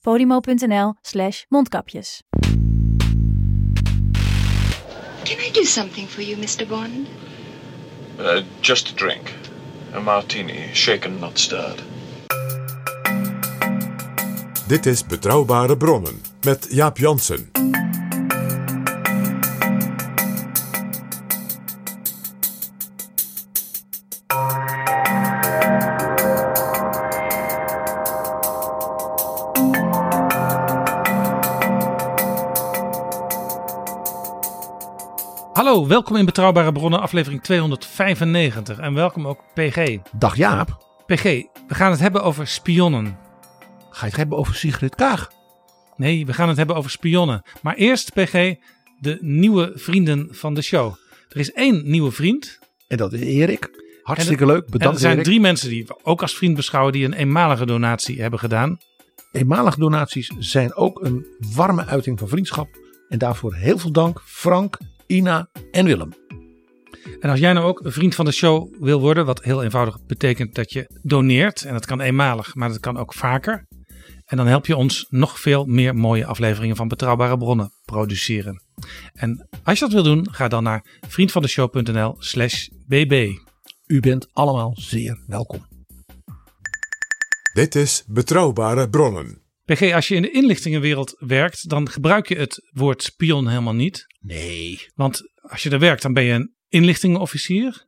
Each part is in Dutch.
Podimo.nl/mondkapjes. Can I do something for you, Mr. Bond? Just a drink. A martini, shaken, not stirred. Dit is Betrouwbare Bronnen met Jaap Jansen. Hallo, welkom in Betrouwbare Bronnen, aflevering 295. En welkom ook PG. Dag Jaap. PG, we gaan het hebben over spionnen. Ga je het hebben over Sigrid Kaag? Nee, we gaan het hebben over spionnen. Maar eerst, PG, de nieuwe vrienden van de show. Er is 1 nieuwe vriend. En dat is Erik. Hartstikke leuk, bedankt Erik. Er zijn Erik. 3 mensen die we ook als vriend beschouwen die een eenmalige donatie hebben gedaan. Eenmalige donaties zijn ook een warme uiting van vriendschap. En daarvoor heel veel dank, Frank, Ina en Willem. En als jij nou ook een vriend van de show wil worden, wat heel eenvoudig betekent dat je doneert. En dat kan eenmalig, maar dat kan ook vaker. En dan help je ons nog veel meer mooie afleveringen van Betrouwbare Bronnen produceren. En als je dat wil doen, ga dan naar vriendvandeshow.nl/bb. U bent allemaal zeer welkom. Dit is Betrouwbare Bronnen. PG, als je in de inlichtingenwereld werkt, dan gebruik je het woord spion helemaal niet. Nee. Want als je daar werkt, dan ben je een inlichtingenofficier.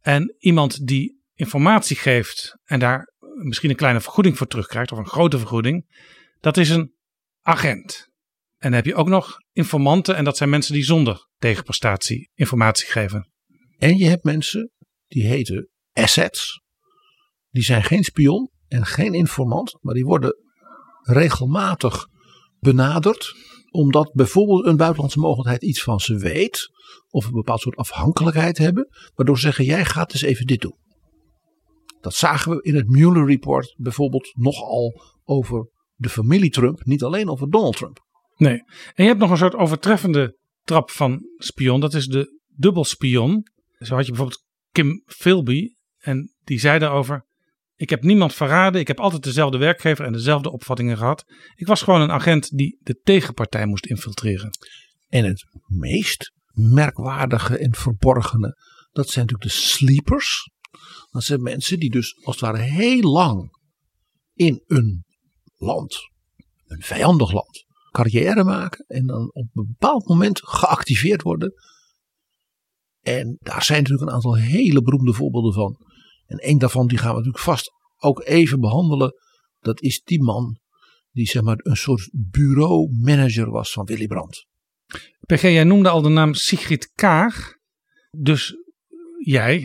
En iemand die informatie geeft en daar misschien een kleine vergoeding voor terugkrijgt, of een grote vergoeding, dat is een agent. En dan heb je ook nog informanten, en dat zijn mensen die zonder tegenprestatie informatie geven. En je hebt mensen die heten assets. Die zijn geen spion en geen informant, maar die worden regelmatig benaderd, omdat bijvoorbeeld een buitenlandse mogelijkheid iets van ze weet, of een bepaald soort afhankelijkheid hebben, waardoor ze zeggen: jij gaat eens even dit doen. Dat zagen we in het Mueller report bijvoorbeeld nogal over de familie Trump, niet alleen over Donald Trump. Nee, en je hebt nog een soort overtreffende trap van spion, dat is de dubbelspion. Zo had je bijvoorbeeld Kim Philby en die zei daarover: ik heb niemand verraden, ik heb altijd dezelfde werkgever en dezelfde opvattingen gehad. Ik was gewoon een agent die de tegenpartij moest infiltreren. En het meest merkwaardige en verborgene, dat zijn natuurlijk de sleepers. Dat zijn mensen die dus als het ware heel lang in een land, een vijandig land, carrière maken. En dan op een bepaald moment geactiveerd worden. En daar zijn natuurlijk een aantal hele beroemde voorbeelden van. En één daarvan, die gaan we natuurlijk vast ook even behandelen. Dat is die man die zeg maar een soort bureaumanager was van Willy Brandt. PG, jij noemde al de naam Sigrid Kaag. Dus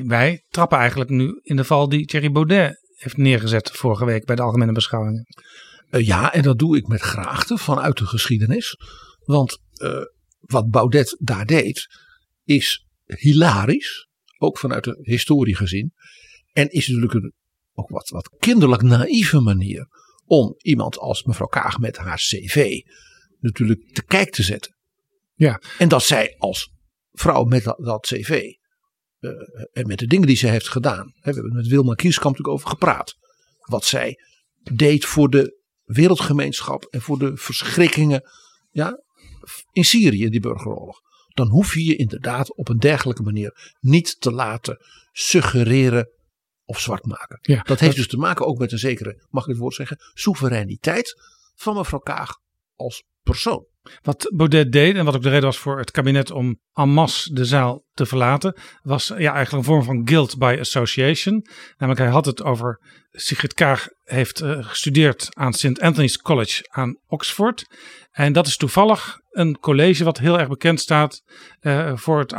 wij trappen eigenlijk nu in de val die Thierry Baudet heeft neergezet vorige week bij de Algemene Beschouwingen. En dat doe ik met graagte vanuit de geschiedenis. Want wat Baudet daar deed is hilarisch, ook vanuit de historie gezien. En is natuurlijk een ook wat kinderlijk naïeve manier om iemand als mevrouw Kaag met haar cv natuurlijk te kijk te zetten. Ja. En dat zij als vrouw met dat cv en met de dingen die zij heeft gedaan. Hè, we hebben met Wilma Kieskamp natuurlijk over gepraat. Wat zij deed voor de wereldgemeenschap en voor de verschrikkingen in Syrië, die burgeroorlog. Dan hoef je je inderdaad op een dergelijke manier niet te laten suggereren of zwart maken. Ja, dat heeft dus te maken ook met een zekere, mag ik het woord zeggen, soevereiniteit van mevrouw Kaag als persoon. Wat Baudet deed en wat ook de reden was voor het kabinet om en masse de zaal te verlaten, was eigenlijk een vorm van guilt by association. Namelijk hij had het over, Sigrid Kaag heeft gestudeerd aan St. Anthony's College aan Oxford. En dat is toevallig een college wat heel erg bekend staat voor het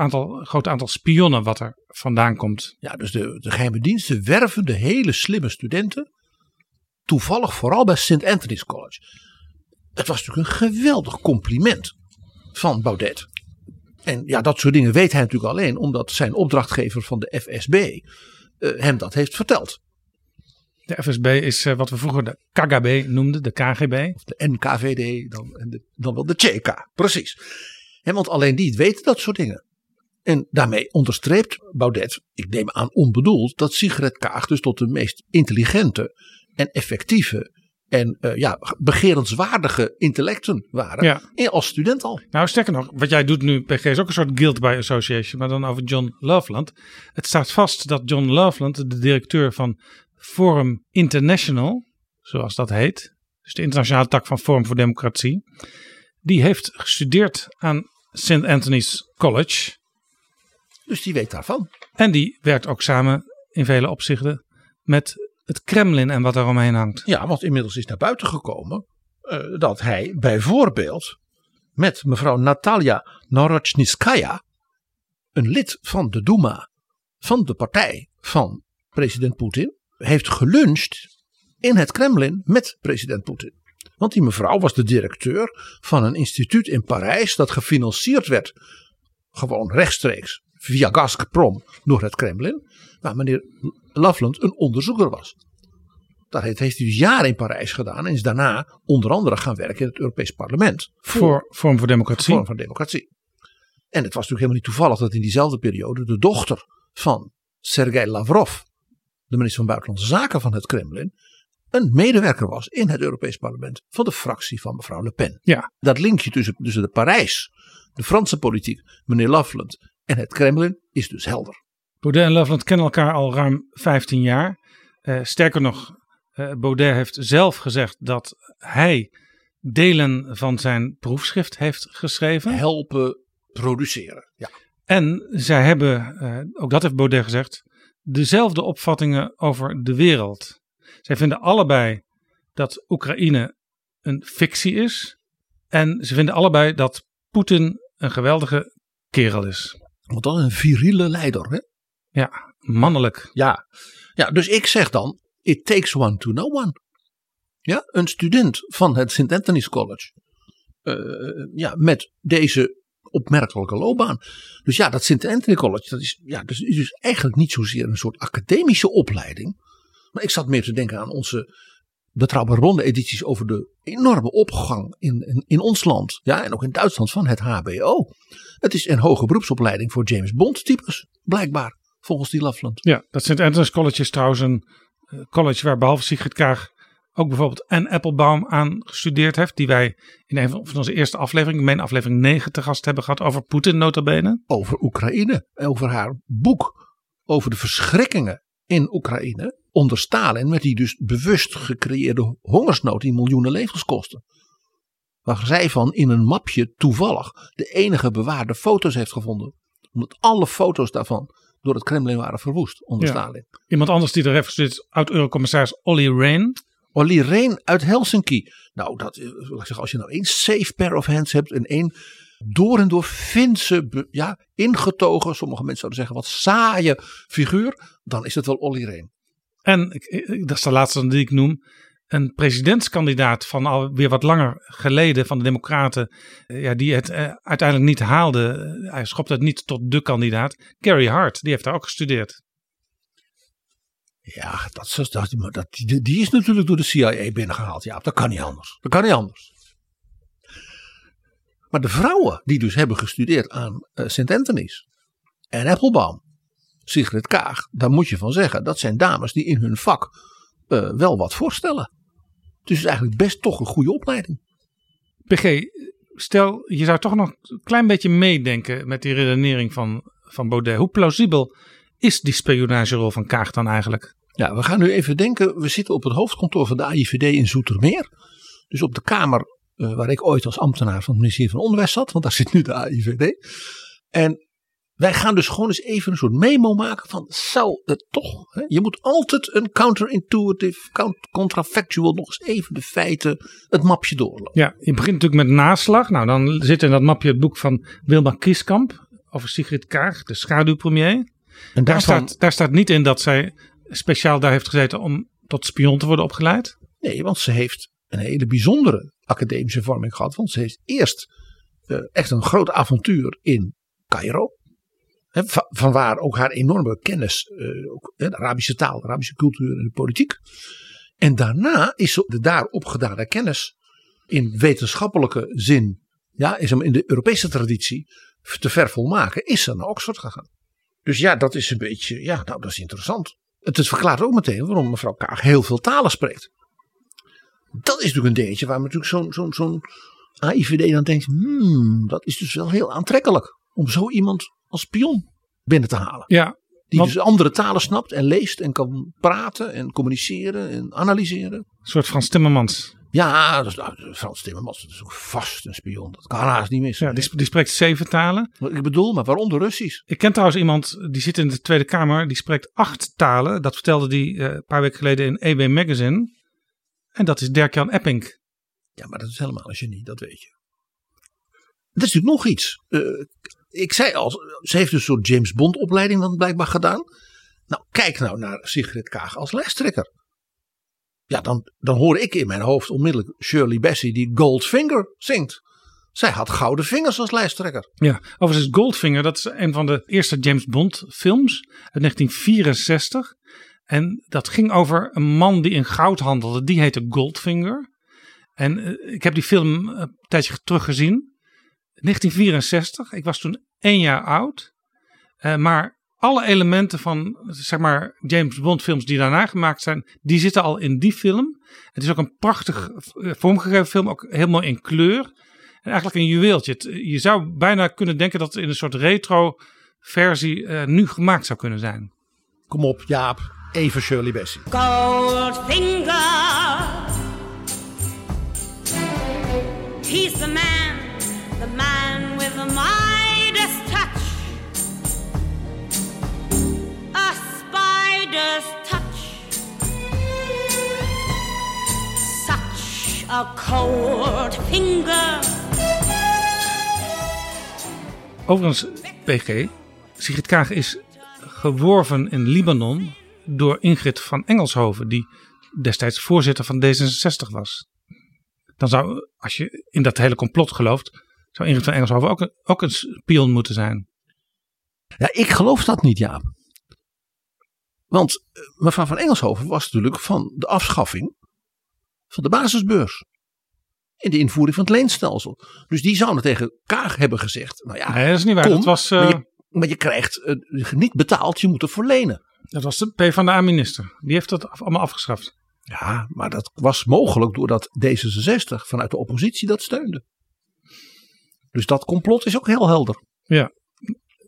groot aantal spionnen wat er vandaan komt. Ja, dus de geheime diensten werven de hele slimme studenten, toevallig vooral bij St. Anthony's College. Het was natuurlijk een geweldig compliment van Baudet. En ja, dat soort dingen weet hij natuurlijk alleen omdat zijn opdrachtgever van de FSB hem dat heeft verteld. De FSB is wat we vroeger de KGB noemden, de KGB. Of de NKVD, dan wel de CK, precies. He, want alleen die weten dat soort dingen. En daarmee onderstreept Baudet, ik neem aan onbedoeld, dat Sigrid Kaag dus tot de meest intelligente en effectieve en begerenswaardige intellecten waren als student al. Nou, sterker nog, wat jij doet nu, PG, is ook een soort guilt by association, maar dan over John Loveland. Het staat vast dat John Loveland, de directeur van Forum International, zoals dat heet, dus de internationale tak van Forum voor Democratie, die heeft gestudeerd aan St. Anthony's College. Dus die weet daarvan. En die werkt ook samen in vele opzichten met het Kremlin en wat daar omheen hangt. Ja, want inmiddels is naar buiten gekomen dat hij bijvoorbeeld met mevrouw Natalia Narochnikskaya, een lid van de Duma, van de partij van president Poetin, heeft geluncht in het Kremlin met president Poetin. Want die mevrouw was de directeur van een instituut in Parijs dat gefinancierd werd, gewoon rechtstreeks via Gazprom door het Kremlin, waar meneer Loveland een onderzoeker was. Dat heeft hij dus jaren in Parijs gedaan en is daarna onder andere gaan werken in het Europees Parlement. Voor Vorm voor Democratie. Vorm voor Democratie. En het was natuurlijk helemaal niet toevallig dat in diezelfde periode de dochter van Sergei Lavrov, de minister van Buitenlandse Zaken van het Kremlin, een medewerker was in het Europees Parlement van de fractie van mevrouw Le Pen. Ja. Dat linkje tussen de Parijs, de Franse politiek, meneer Loveland en het Kremlin is dus helder. Baudet en Loveland kennen elkaar al ruim 15 jaar. Sterker nog, Baudet heeft zelf gezegd dat hij delen van zijn proefschrift heeft geschreven. Helpen produceren, ja. En zij hebben, ook dat heeft Baudet gezegd, dezelfde opvattingen over de wereld. Zij vinden allebei dat Oekraïne een fictie is. En ze vinden allebei dat Poetin een geweldige kerel is. Want dat is een viriele leider, hè? Ja, mannelijk. Ja, dus ik zeg dan, it takes one to know one. Ja, een student van het St. Anthony's College. Met deze opmerkelijke loopbaan. Dus ja, dat St. Anthony College, dat is dus eigenlijk niet zozeer een soort academische opleiding. Maar ik zat meer te denken aan onze Betrouwbare Bronnen edities over de enorme opgang in ons land. Ja, en ook in Duitsland van het HBO. Het is een hoge beroepsopleiding voor James Bond types, blijkbaar. Volgens die Loveland. Ja, dat St. Anthony's College is trouwens een college waar behalve Sigrid Kaag ook bijvoorbeeld Anne Applebaum aan gestudeerd heeft. Die wij in een van onze eerste afleveringen, mijn aflevering 9, te gast hebben gehad over Poetin nota bene. Over Oekraïne en over haar boek over de verschrikkingen in Oekraïne onder Stalin. Met die dus bewust gecreëerde hongersnood die miljoenen levens kostte. Waar zij van in een mapje toevallig de enige bewaarde foto's heeft gevonden. Omdat alle foto's daarvan door het Kremlin waren verwoest onder Stalin. Iemand anders die er heeft gestudeerd, oud-eurocommissaris Olly Rehn. Olly Rehn uit Helsinki. Nou, dat, als je nou één safe pair of hands hebt en één door en door Finse, ingetogen, sommige mensen zouden zeggen wat saaie figuur, dan is het wel Olly Rehn. En, dat is de laatste die ik noem, een presidentskandidaat van alweer wat langer geleden van de Democraten, die het uiteindelijk niet haalde. Hij schopte het niet tot de kandidaat. Gary Hart, die heeft daar ook gestudeerd. Ja, die is natuurlijk door de CIA binnengehaald. Ja, dat kan niet anders. Maar de vrouwen die dus hebben gestudeerd aan St. Anthony's en Applebaum, Sigrid Kaag, daar moet je van zeggen, dat zijn dames die in hun vak wel wat voorstellen. Dus het is eigenlijk best toch een goede opleiding. PG, stel je zou toch nog een klein beetje meedenken met die redenering van Baudet. Hoe plausibel is die spionagerol van Kaag dan eigenlijk? Ja, we gaan nu even denken. We zitten op het hoofdkantoor van de AIVD in Zoetermeer. Dus op de kamer waar ik ooit als ambtenaar van het ministerie van Onderwijs zat, want daar zit nu de AIVD. En wij gaan dus gewoon eens even een soort memo maken van, zou het toch, hè? Je moet altijd een counterintuitive, contrafactual, nog eens even de feiten, het mapje doorlopen. Ja, je begint natuurlijk met naslag. Nou, dan zit in dat mapje het boek van Wilma Kieskamp over Sigrid Kaag, de schaduwpremier. En daar staat niet in dat zij speciaal daar heeft gezeten om tot spion te worden opgeleid. Nee, want ze heeft een hele bijzondere academische vorming gehad. Want ze heeft eerst echt een groot avontuur in Cairo. Vanwaar ook haar enorme kennis, ook, de Arabische taal, de Arabische cultuur en de politiek. En daarna is ze de daar opgedane kennis in wetenschappelijke zin, ja, is hem in de Europese traditie te vervolmaken, is ze naar Oxford gegaan. Dus ja, dat is een beetje, ja, nou, dat is interessant. Het verklaart ook meteen waarom mevrouw Kaag heel veel talen spreekt. Dat is natuurlijk een dingetje waar natuurlijk zo'n AIVD dan denkt, dat is dus wel heel aantrekkelijk om zo iemand als pion binnen te halen. Ja, die dus andere talen snapt en leest en kan praten en communiceren en analyseren. Een soort Frans Timmermans. Ja, Frans Timmermans, dat is ook vast een spion. Dat kan haast niet missen. Ja, die spreekt 7 talen. Wat ik bedoel, maar waaronder Russisch. Ik ken trouwens iemand, die zit in de Tweede Kamer, die spreekt 8 talen. Dat vertelde hij een paar weken geleden in EB Magazine. En dat is Dirk-Jan Epping. Ja, maar dat is helemaal een genie, dat weet je. Dat is natuurlijk nog iets. Ik zei al, ze heeft een soort James Bond opleiding dan blijkbaar gedaan. Nou, kijk nou naar Sigrid Kaag als lijsttrekker. Ja, dan hoor ik in mijn hoofd onmiddellijk Shirley Bassey die Goldfinger zingt. Zij had gouden vingers als lijsttrekker. Ja, overigens Goldfinger, dat is een van de eerste James Bond films uit 1964. En dat ging over een man die in goud handelde. Die heette Goldfinger. En ik heb die film een tijdje teruggezien. 1964, ik was toen 1 jaar oud. Maar alle elementen van, zeg maar, James Bond films die daarna gemaakt zijn, die zitten al in die film. Het is ook een prachtig vormgegeven film, ook heel mooi in kleur. En eigenlijk een juweeltje. Je zou bijna kunnen denken dat het in een soort retro versie nu gemaakt zou kunnen zijn. Kom op Jaap, even Shirley Bassey. Goldfinger, he's the man. The man with the Midas touch, a spider's touch, such a cold finger. Overigens, PG, Sigrid Kaag is geworven in Libanon door Ingrid van Engelshoven, die destijds voorzitter van D66 was. Dan zou, als je in dat hele complot gelooft, zou Ingrid van Engelshoven ook een spion moeten zijn? Ja, ik geloof dat niet, Jaap. Want mevrouw van Engelshoven was natuurlijk van de afschaffing van de basisbeurs. En de invoering van het leenstelsel. Dus die zouden tegen Kaag hebben gezegd. Nou ja, nee, dat is niet waar. Kom, dat was, maar je krijgt niet betaald, je moet ervoor lenen. Dat was de PvdA-minister. Die heeft dat allemaal afgeschaft. Ja, maar dat was mogelijk doordat D66 vanuit de oppositie dat steunde. Dus dat complot is ook heel helder. Ja,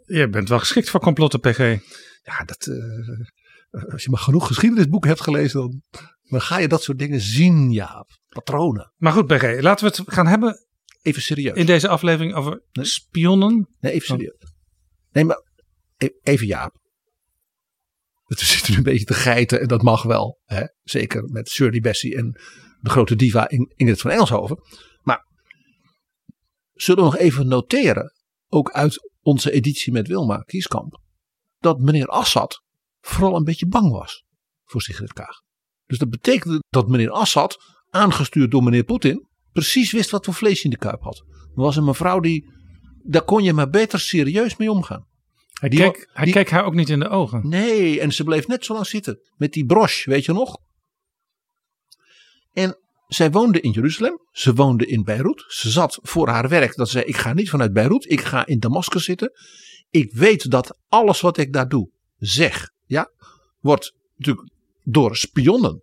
je bent wel geschikt voor complotten, PG. Ja, als je maar genoeg geschiedenisboeken hebt gelezen, dan ga je dat soort dingen zien, ja. Patronen. Maar goed, PG, laten we het gaan hebben. Even serieus. In deze aflevering over spionnen. Nee, even serieus. Nee, maar even Jaap. We zitten nu een beetje te geiten en dat mag wel. Hè? Zeker met Shirley Bassey en de grote diva Ingrid van Engelshoven. Maar zullen we nog even noteren, ook uit onze editie met Wilma Kieskamp, dat meneer Assad vooral een beetje bang was voor Sigrid Kaag. Dus dat betekende dat meneer Assad, aangestuurd door meneer Poetin, precies wist wat voor vlees hij in de kuip had. Er was een mevrouw die, daar kon je maar beter serieus mee omgaan. Hij keek haar ook niet in de ogen. Nee, en ze bleef net zo lang zitten met die broche, weet je nog? En zij woonde in Jeruzalem, ze woonde in Beirut. Ze zat voor haar werk, dat zei ik ga niet vanuit Beirut, ik ga in Damascus zitten. Ik weet dat alles wat ik daar doe, wordt natuurlijk door spionnen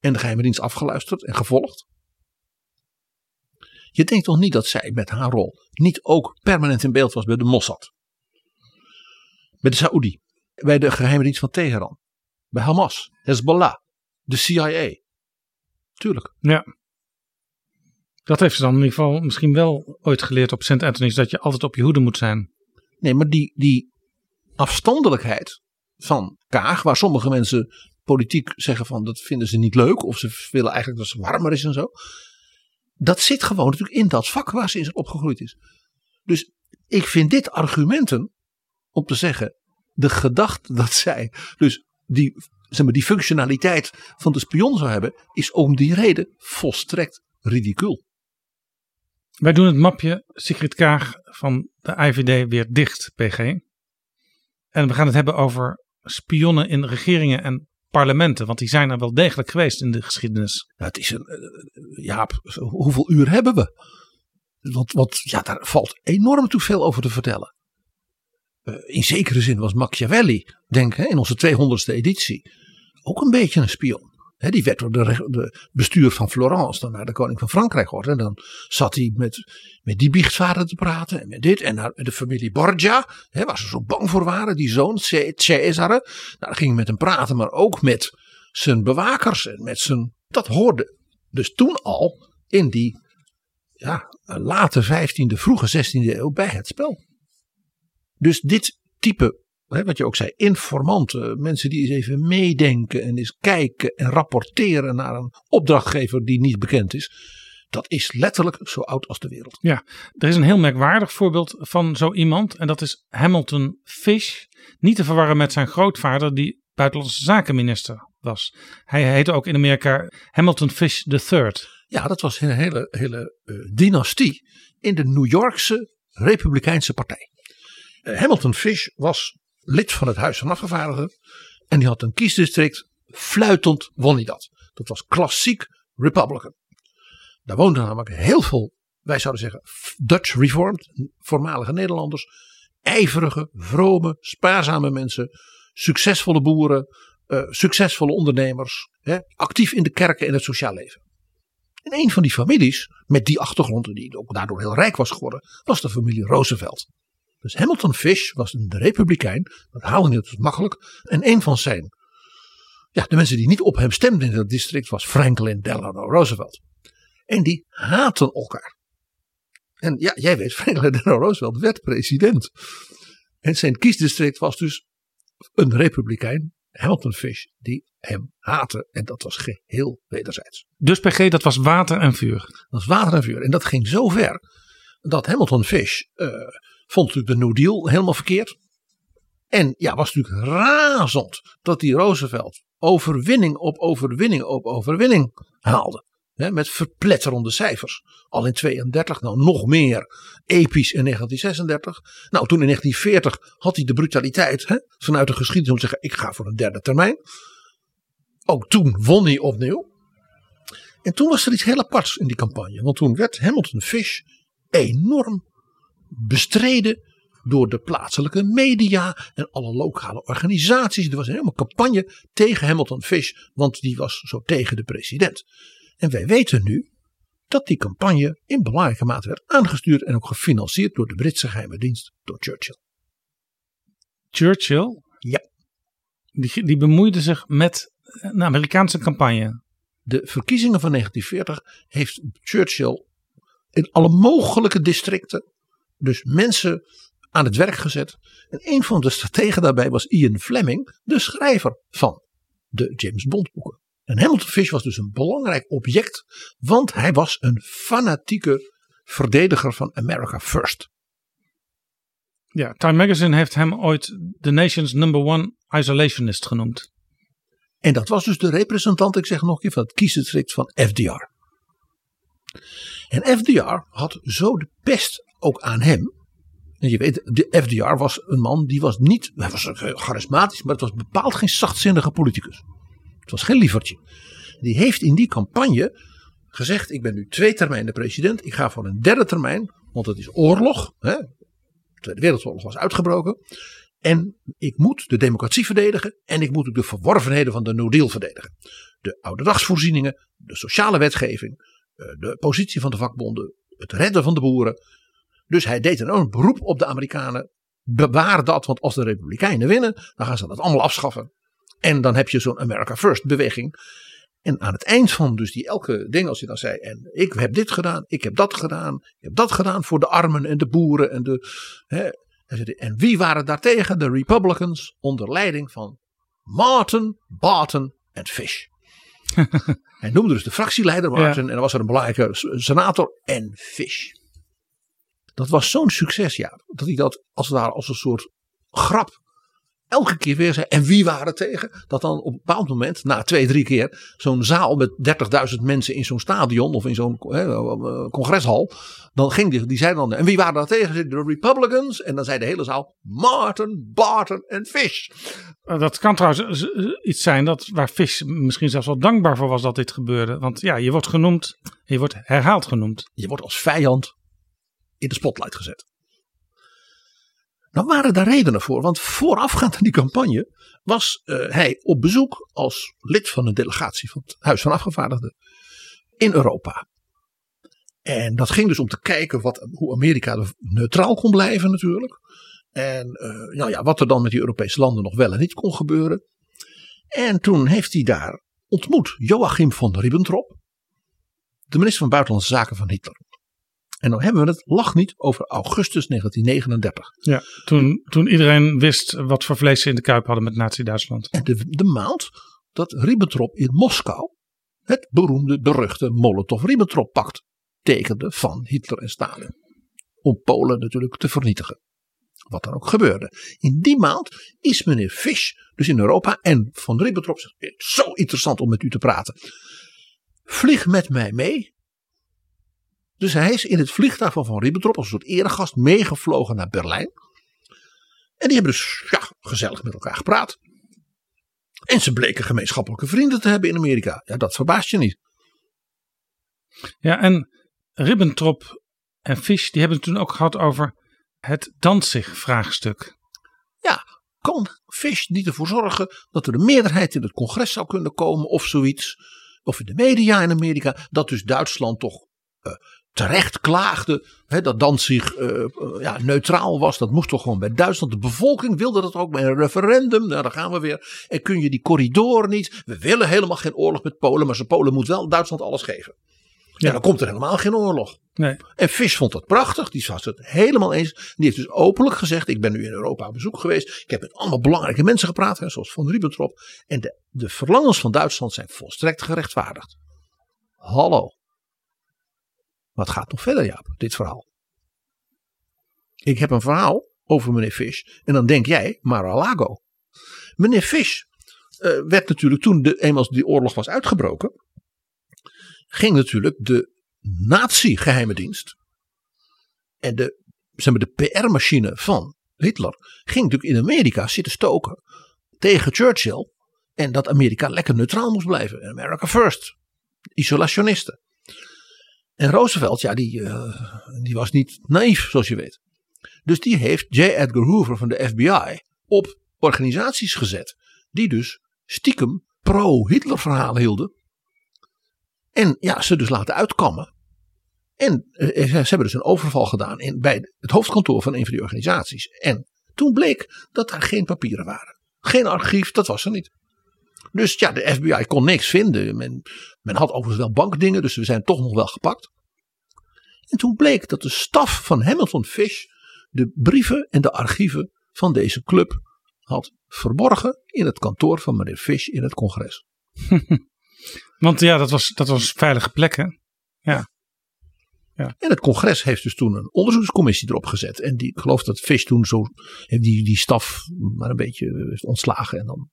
en de geheime dienst afgeluisterd en gevolgd. Je denkt toch niet dat zij met haar rol niet ook permanent in beeld was bij de Mossad? Bij de Saoedi, bij de geheime dienst van Teheran, bij Hamas, Hezbollah, de CIA. Tuurlijk. Ja. Dat heeft ze dan in ieder geval misschien wel ooit geleerd op St. Anthony's, dat je altijd op je hoede moet zijn. Nee, maar die afstandelijkheid van Kaag, waar sommige mensen politiek zeggen van dat vinden ze niet leuk, of ze willen eigenlijk dat ze warmer is en zo. Dat zit gewoon natuurlijk in dat vak waar ze in opgegroeid is. Dus ik vind dit argumenten om te zeggen, de gedachte dat zij dus die functionaliteit van de spion zou hebben, is om die reden volstrekt ridicuul. Wij doen het mapje Sigrid Kaag van de AIVD weer dicht, PG. En we gaan het hebben over spionnen in regeringen en parlementen. Want die zijn er wel degelijk geweest in de geschiedenis. Nou, het is Jaap, hoeveel uur hebben we? Want ja, daar valt enorm te veel over te vertellen. In zekere zin was Machiavelli, denk ik, in onze 200ste editie, ook een beetje een spion. He, die werd door de bestuur van Florence dan naar de koning van Frankrijk gehoord. En dan zat hij met die biechtvader te praten en met dit. En naar de familie Borgia, waar ze zo bang voor waren, die zoon Cesare. Nou, dan ging hij met hem praten, maar ook met zijn bewakers. En met zijn, dat hoorde dus toen al in die late 15e, vroege 16e eeuw bij het spel. Dus dit type, wat je ook zei, informanten, mensen die eens even meedenken en eens kijken en rapporteren naar een opdrachtgever die niet bekend is. Dat is letterlijk zo oud als de wereld. Ja, er is een heel merkwaardig voorbeeld van zo iemand en dat is Hamilton Fish. Niet te verwarren met zijn grootvader die buitenlandse zakenminister was. Hij heette ook in Amerika Hamilton Fish III. Ja, dat was een hele dynastie in de New Yorkse Republikeinse partij. Hamilton Fish was lid van het Huis van Afgevaardigden en die had een kiesdistrict, fluitend won hij dat. Dat was klassiek Republican. Daar woonden namelijk heel veel, wij zouden zeggen Dutch Reformed, voormalige Nederlanders, ijverige, vrome, spaarzame mensen, succesvolle boeren, succesvolle ondernemers, actief in de kerken en het sociaal leven. En een van die families met die achtergrond, die ook daardoor heel rijk was geworden, was de familie Roosevelt. Dus Hamilton Fish was een republikein, dat haalde niet dus makkelijk. En een van zijn, de mensen die niet op hem stemden in dat district was Franklin Delano Roosevelt. En die haten elkaar. En ja, jij weet, Franklin Delano Roosevelt werd president. En zijn kiesdistrict was dus een republikein, Hamilton Fish, die hem haatte. En dat was geheel wederzijds. Dus PG, dat was water en vuur. Dat was water en vuur. En dat ging zo ver dat Hamilton Fish vond natuurlijk de New Deal helemaal verkeerd. En ja, was natuurlijk razend dat die Roosevelt overwinning op overwinning haalde. Hè, met verpletterende cijfers. Al in 1932, nou nog meer episch in 1936. Nou, toen in 1940 had hij de brutaliteit vanuit de geschiedenis om te zeggen, ik ga voor een derde termijn. Ook toen won hij opnieuw. En toen was er iets heel aparts in die campagne. Want toen werd Hamilton Fish enorm bestreden door de plaatselijke media en alle lokale organisaties. Er was een helemaal campagne tegen Hamilton Fish, want die was zo tegen de president. En wij weten nu dat die campagne in belangrijke mate werd aangestuurd en ook gefinancierd door de Britse geheime dienst, door Churchill. Churchill? Ja. Die bemoeide zich met een Amerikaanse campagne. De verkiezingen van 1940 heeft Churchill in alle mogelijke districten dus mensen aan het werk gezet. En een van de strategen daarbij was Ian Fleming, de schrijver van de James Bond boeken. En Hamilton Fish was dus een belangrijk object, want hij was een fanatieke verdediger van America First. Ja, Time Magazine heeft hem ooit the nation's #1 isolationist genoemd. En dat was dus de representant, ik zeg nog een keer, van het kiesdistrict van FDR. En FDR had zo de pest ook aan hem. En je weet, de FDR was een man die was niet, hij was charismatisch, maar het was bepaald geen zachtzinnige politicus. Het was geen lievertje. Die heeft in die campagne gezegd, ik ben nu 2 termijnen president, ik ga voor een 3e termijn, want het is oorlog. Hè? De Tweede Wereldoorlog was uitgebroken. En ik moet de democratie verdedigen en ik moet ook de verworvenheden van de New Deal verdedigen. De ouderdagsvoorzieningen, de sociale wetgeving, de positie van de vakbonden, het redden van de boeren. Dus hij deed een beroep op de Amerikanen. Bewaar dat, want als de Republikeinen winnen, dan gaan ze dat allemaal afschaffen. En dan heb je zo'n America First beweging. En aan het eind van dus die elke ding, als je dan zei, en ik heb dit gedaan, ik heb dat gedaan, ik heb dat gedaan voor de armen en de boeren en de... Hè, en wie waren daartegen? De Republicans onder leiding van Martin, Barton en Fish. Hij noemde dus de fractieleider Martin, ja, en dan was er een belangrijke senator en Fish. Dat was zo'n succesjaar dat hij dat als het ware als een soort grap elke keer weer zei. En wie waren tegen? Dat dan op een bepaald moment, na 2-3 keer, zo'n zaal met 30.000 mensen in zo'n stadion of in zo'n congreshal. Dan ging die zei dan, en wie waren daar tegen? De Republicans. En dan zei de hele zaal, Martin, Barton en Fish. Dat kan trouwens iets zijn waar Fish misschien zelfs wel dankbaar voor was dat dit gebeurde. Want ja, je wordt genoemd, je wordt herhaald genoemd. Je wordt als vijand in de spotlight gezet. Nou waren daar redenen voor, want voorafgaand aan die campagne was hij op bezoek als lid van een delegatie van het Huis van Afgevaardigden in Europa. En dat ging dus om te kijken hoe Amerika neutraal kon blijven natuurlijk. En nou ja, wat er dan met die Europese landen nog wel en niet kon gebeuren. En toen heeft hij daar ontmoet Joachim von Ribbentrop, de minister van Buitenlandse Zaken van Hitler. En dan hebben we het, lach niet, over augustus 1939. Ja, toen iedereen wist wat voor vlees ze in de kuip hadden met Nazi-Duitsland. En de maand dat Ribbentrop in Moskou het beroemde, beruchte Molotov-Ribbentrop-pact tekende van Hitler en Stalin. Om Polen natuurlijk te vernietigen. Wat dan ook gebeurde. In die maand is meneer Fish dus in Europa en van Ribbentrop zegt, het is zo interessant om met u te praten. Vlieg met mij mee. Dus hij is in het vliegtuig van Ribbentrop als een soort eregast meegevlogen naar Berlijn. En die hebben dus gezellig met elkaar gepraat. En ze bleken gemeenschappelijke vrienden te hebben in Amerika. Ja, dat verbaast je niet. Ja, en Ribbentrop en Fish die hebben het toen ook gehad over het Danzig-vraagstuk. Ja, kon Fish niet ervoor zorgen dat er een meerderheid in het congres zou kunnen komen of zoiets. Of in de media in Amerika. Dat dus Duitsland toch... terecht klaagde dat Danzig neutraal was. Dat moest toch gewoon bij Duitsland. De bevolking wilde dat ook bij een referendum. Nou, daar gaan we weer. En kun je die corridor niet. We willen helemaal geen oorlog met Polen. Maar Polen moet wel Duitsland alles geven. Ja, en dan komt er helemaal geen oorlog. Nee. En Fish vond dat prachtig. Die was het helemaal eens. Die heeft dus openlijk gezegd. Ik ben nu in Europa op bezoek geweest. Ik heb met allemaal belangrijke mensen gepraat. Hè, zoals von Ribbentrop. En de verlangens van Duitsland zijn volstrekt gerechtvaardigd. Hallo. Maar het gaat nog verder, Jaap, dit verhaal. Ik heb een verhaal over meneer Fish. En dan denk jij, Mar-a-Lago. Meneer Fish werd natuurlijk toen, eenmaal die oorlog was uitgebroken, ging natuurlijk de nazi-geheime dienst en de PR-machine van Hitler ging natuurlijk in Amerika zitten stoken tegen Churchill en dat Amerika lekker neutraal moest blijven. America First. Isolationisten. En Roosevelt, ja, die was niet naïef, zoals je weet. Dus die heeft J. Edgar Hoover van de FBI op organisaties gezet. Die dus stiekem pro-Hitler verhalen hielden. En ja, ze dus laten uitkammen. En ze hebben dus een overval gedaan bij het hoofdkantoor van een van die organisaties. En toen bleek dat daar geen papieren waren. Geen archief, dat was er niet. Dus ja, de FBI kon niks vinden. Men had overigens wel bankdingen, dus we zijn toch nog wel gepakt. En toen bleek dat de staf van Hamilton Fish de brieven en de archieven van deze club had verborgen in het kantoor van meneer Fish in het congres. Want ja, dat was veilige plek, hè? Ja. Ja. En het congres heeft dus toen een onderzoekscommissie erop gezet. En ik geloof dat Fish toen zo die staf maar een beetje ontslagen en dan...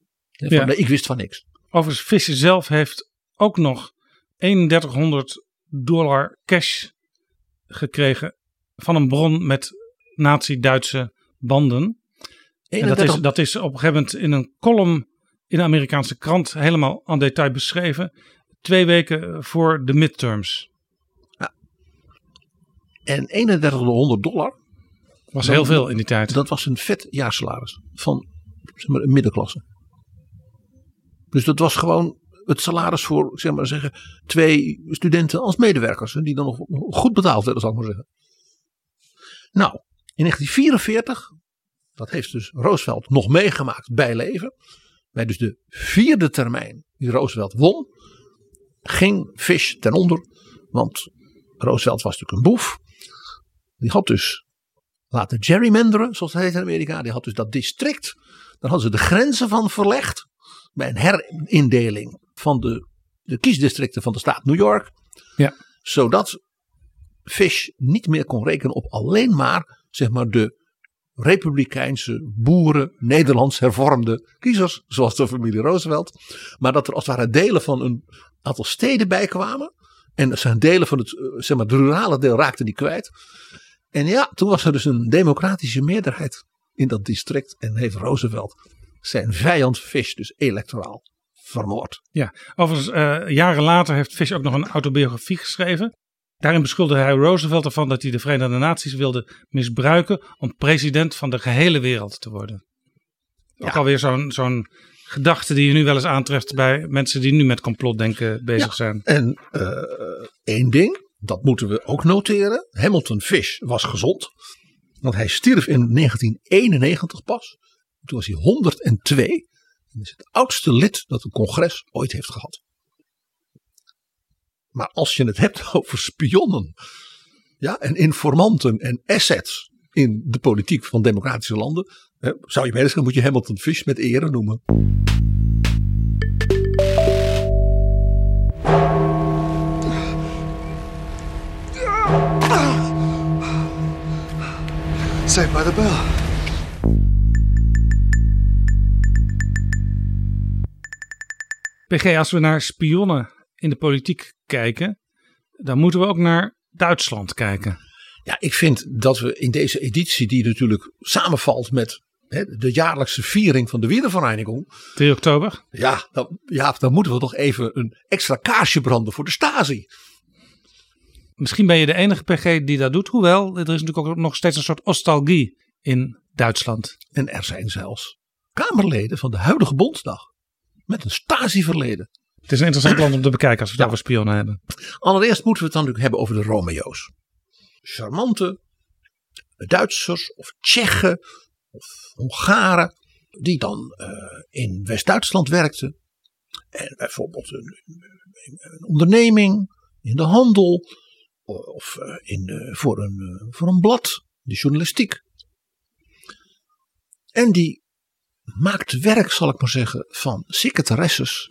Ja. Ik wist van niks. Overigens, Fish zelf heeft ook nog $3,100 cash gekregen van een bron met Nazi-Duitse banden. En dat is op een gegeven moment in een column in de Amerikaanse krant helemaal aan detail beschreven. 2 weken voor de midterms. Ja. En $3,100 was heel veel in die tijd. Dat was een vet jaarsalaris van een middenklasse. Dus dat was gewoon het salaris voor, zeg maar zeggen, 2 studenten als medewerkers. Die dan nog goed betaald werden, zal ik maar zeggen. Nou, in 1944, dat heeft dus Roosevelt nog meegemaakt bij leven. Bij dus de 4e termijn die Roosevelt won. ging Fish ten onder, want Roosevelt was natuurlijk een boef. Die had dus laten gerrymanderen, zoals het heet in Amerika. Die had dus dat district, daar hadden ze de grenzen van verlegd bij een herindeling van de kiesdistricten van de staat New York. Ja. Zodat Fish niet meer kon rekenen op alleen maar, zeg maar, de republikeinse boeren, Nederlands hervormde kiezers, zoals de familie Roosevelt. Maar dat er als het ware delen van een aantal steden bij kwamen. En zijn delen van het, zeg maar, de rurale deel raakten die kwijt. En ja, toen was er dus een democratische meerderheid in dat district. En heeft Roosevelt zijn vijand Fish dus electoraal vermoord. Ja, overigens jaren later heeft Fish ook nog een autobiografie geschreven. Daarin beschuldigde hij Roosevelt ervan dat hij de Verenigde Naties wilde misbruiken om president van de gehele wereld te worden. Ja. Ook alweer zo'n gedachte die je nu wel eens aantreft bij mensen die nu met complotdenken bezig zijn. En één ding, dat moeten we ook noteren. Hamilton Fish was gezond, want hij stierf in 1991 pas. Toen was hij 102. Dat is het oudste lid dat het congres ooit heeft gehad. Maar als je het hebt over spionnen, ja, en informanten en assets in de politiek van democratische landen, zou je bijna zeggen, moet je Hamilton Fish met ere noemen. Saved by the bell. PG, als we naar spionnen in de politiek kijken, dan moeten we ook naar Duitsland kijken. Ja, ik vind dat we in deze editie, die natuurlijk samenvalt met de jaarlijkse viering van de Wiedervereinigung. 3 oktober. Ja, dan moeten we toch even een extra kaarsje branden voor de Stasi. Misschien ben je de enige PG die dat doet, hoewel er is natuurlijk ook nog steeds een soort nostalgie in Duitsland. En er zijn zelfs Kamerleden van de huidige Bondsdag met een Stasi-verleden. Het is een interessant land om te bekijken als we het over spionnen hebben. Allereerst moeten we het dan natuurlijk hebben over de Romeo's. Charmante Duitsers of Tsjechen of Hongaren die dan in West-Duitsland werkten. En bijvoorbeeld een onderneming in de handel of voor een blad, de journalistiek. En die maakt werk, zal ik maar zeggen, van secretaresses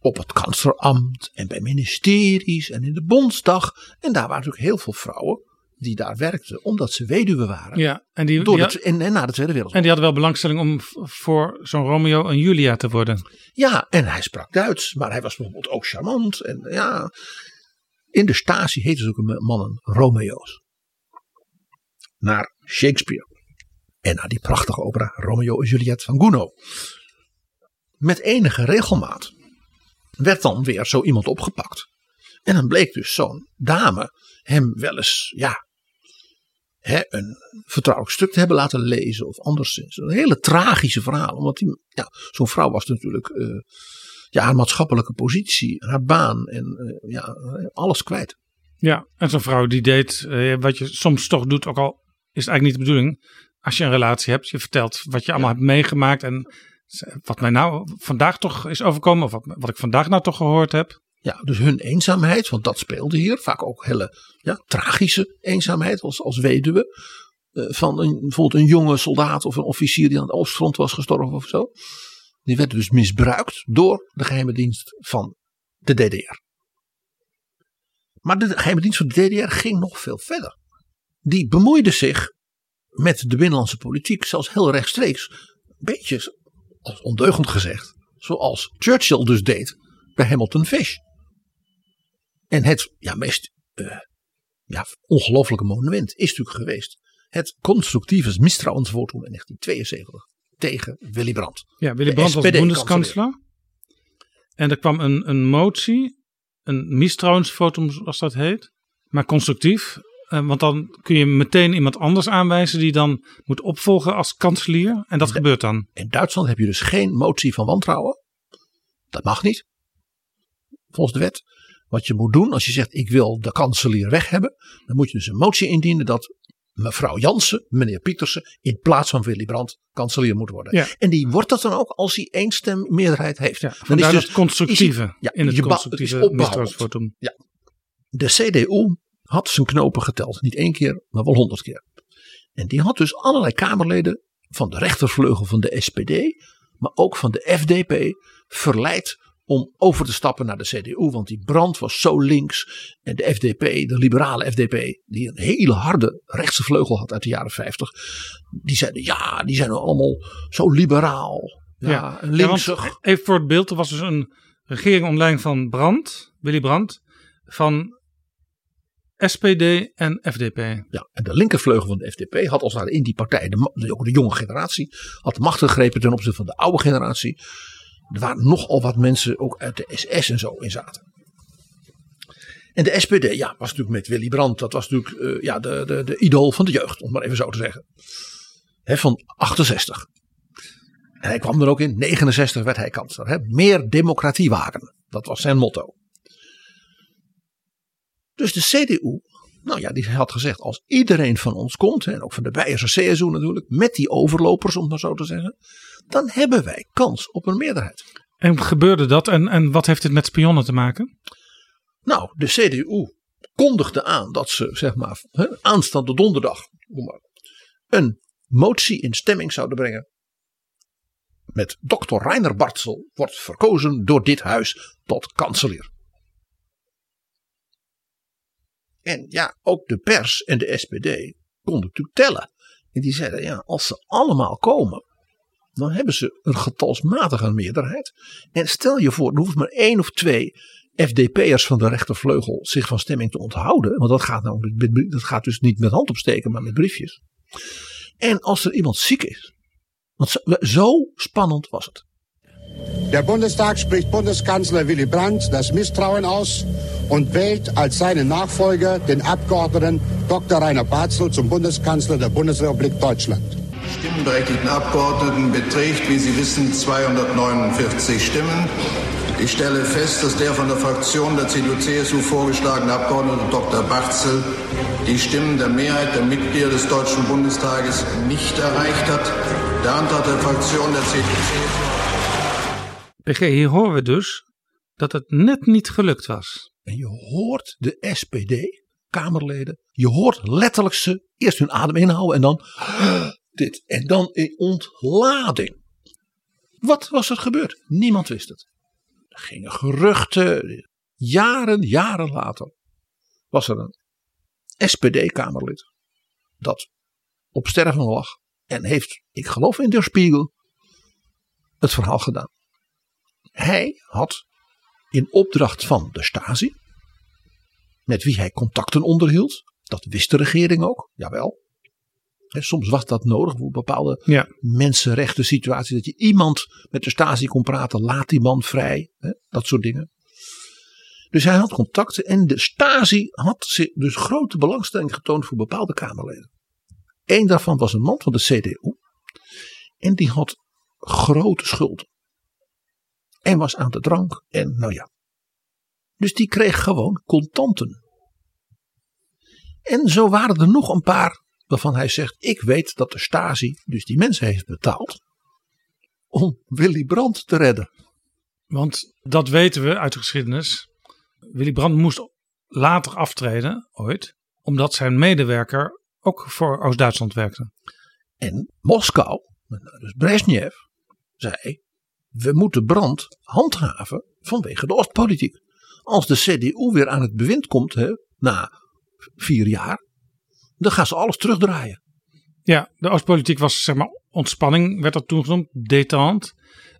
op het kanslerambt en bij ministeries en in de Bondsdag. En daar waren natuurlijk heel veel vrouwen die daar werkten, omdat ze weduwe waren. Ja, en na de Tweede Wereldoorlog. En die hadden wel belangstelling om voor zo'n Romeo en Julia te worden. Ja, en hij sprak Duits, maar hij was bijvoorbeeld ook charmant. En ja, in de Stasi heten ze ook mannen Romeo's. Naar Shakespeare. En naar die prachtige opera Romeo en Juliet van Gounod. Met enige regelmaat werd dan weer zo iemand opgepakt. En dan bleek dus zo'n dame hem wel eens een vertrouwelijk stuk te hebben laten lezen of anderszins. Een hele tragische verhaal. Want zo'n vrouw was natuurlijk haar maatschappelijke positie, haar baan en alles kwijt. Ja, en zo'n vrouw die deed wat je soms toch doet, ook al is het eigenlijk niet de bedoeling. Als je een relatie hebt, je vertelt wat je allemaal hebt meegemaakt en wat mij nou vandaag toch is overkomen, of wat ik vandaag nou toch gehoord heb. Ja, dus hun eenzaamheid, want dat speelde hier. Vaak ook hele tragische eenzaamheid als weduwe. Van bijvoorbeeld een jonge soldaat of een officier die aan het oostfront was gestorven of zo. Die werden dus misbruikt door de geheime dienst van de DDR. Maar de geheime dienst van de DDR ging nog veel verder. Die bemoeide zich met de binnenlandse politiek, zelfs heel rechtstreeks, een beetje, als ondeugend gezegd, zoals Churchill dus deed bij Hamilton Fish. En het meest ongelooflijke monument is natuurlijk geweest het constructieve misstrouwensvotum in 1972 tegen Willy Brandt. Ja, Willy Brandt was bondeskanselier. En er kwam een motie, een misstrouwensvotum zoals dat heet, maar constructief. Want dan kun je meteen iemand anders aanwijzen die dan moet opvolgen als kanselier. En dat gebeurt dan. In Duitsland heb je dus geen motie van wantrouwen. Dat mag niet. Volgens de wet. Wat je moet doen als je zegt ik wil de kanselier weg hebben. Dan moet je dus een motie indienen dat mevrouw Jansen, meneer Pieterse, in plaats van Willy Brandt kanselier moet worden. Ja. En die wordt dat dan ook als hij één stem meerderheid heeft. Ja, dan is dus het constructieve. Is hij, ja, in het constructieve misstrouwsvotum. Ja. De CDU had zijn knopen geteld. Niet 1 keer, maar wel 100 keer. En die had dus allerlei Kamerleden van de rechtervleugel van de SPD, maar ook van de FDP verleid om over te stappen naar de CDU. Want die Brandt was zo links. En de FDP, de liberale FDP, die een hele harde rechtse vleugel had uit de jaren 50. Die zeiden ja, die zijn allemaal zo liberaal. Ja, linksig. Ja, even voor het beeld, er was dus een regering onder leiding van Brandt, Willy Brandt, van SPD en FDP. Ja, en de linkervleugel van de FDP had als het ware in die partij, ook de jonge generatie, had de macht gegrepen ten opzichte van de oude generatie. Er waren nogal wat mensen ook uit de SS en zo in zaten. En de SPD, ja, was natuurlijk met Willy Brandt, dat was natuurlijk de idool van de jeugd, om maar even zo te zeggen. He, van 68. En hij kwam er ook in, 69 werd hij kanselier. He, meer democratie wagen, dat was zijn motto. Dus de CDU, nou ja, die had gezegd als iedereen van ons komt, en ook van de Beierse CSU natuurlijk, met die overlopers om het maar zo te zeggen, dan hebben wij kans op een meerderheid. En gebeurde dat en wat heeft dit met spionnen te maken? Nou, de CDU kondigde aan dat ze zeg maar aanstaande donderdag een motie in stemming zouden brengen. Met dokter Rainer Barzel wordt verkozen door dit huis tot kanselier. En ja, ook de pers en de SPD konden natuurlijk tellen. En die zeiden, ja, als ze allemaal komen, dan hebben ze een getalsmatige meerderheid. En stel je voor, er hoeft maar 1 of 2 FDP'ers van de rechtervleugel zich van stemming te onthouden. Want dat gaat dus niet met hand opsteken, maar met briefjes. En als er iemand ziek is. Want zo spannend was het. Der Bundestag spricht Bundeskanzler Willy Brandt das Misstrauen aus und wählt als seinen Nachfolger den Abgeordneten Dr. Rainer Barzel zum Bundeskanzler der Bundesrepublik Deutschland. Die stimmberechtigten Abgeordneten beträgt, wie Sie wissen, 249 Stimmen. Ich stelle fest, dass der von der Fraktion der CDU-CSU vorgeschlagene Abgeordnete Dr. Barzel die Stimmen der Mehrheit der Mitglieder des Deutschen Bundestages nicht erreicht hat. Der Antrag der Fraktion der CDU-CSU... PG, hier horen we dus dat het net niet gelukt was. En je hoort de SPD-kamerleden, je hoort letterlijk ze eerst hun adem inhouden en dan dit. En dan in ontlading. Wat was er gebeurd? Niemand wist het. Er gingen geruchten. Jaren later was er een SPD-kamerlid dat op sterven lag en heeft, ik geloof in Der Spiegel, het verhaal gedaan. Hij had in opdracht van de Stasi, met wie hij contacten onderhield, dat wist de regering ook, jawel. En soms was dat nodig voor bepaalde mensenrechten situaties, dat je iemand met de Stasi kon praten, laat die man vrij, hè, dat soort dingen. Dus hij had contacten en de Stasi had dus grote belangstelling getoond voor bepaalde Kamerleden. Eén daarvan was een man van de CDU en die had grote schulden. En was aan de drank en nou ja. Dus die kreeg gewoon contanten. En zo waren er nog een paar waarvan hij zegt, ik weet dat de Stasi dus die mensen heeft betaald om Willy Brandt te redden. Want dat weten we uit de geschiedenis. Willy Brandt moest later aftreden ooit, omdat zijn medewerker ook voor Oost-Duitsland werkte. En Moskou, dus Brezhnev, zei, we moeten Brandt handhaven vanwege de Oostpolitiek. Als de CDU weer aan het bewind komt na 4 jaar, dan gaan ze alles terugdraaien. Ja, de Oostpolitiek was zeg maar ontspanning, werd dat toen genoemd, détente.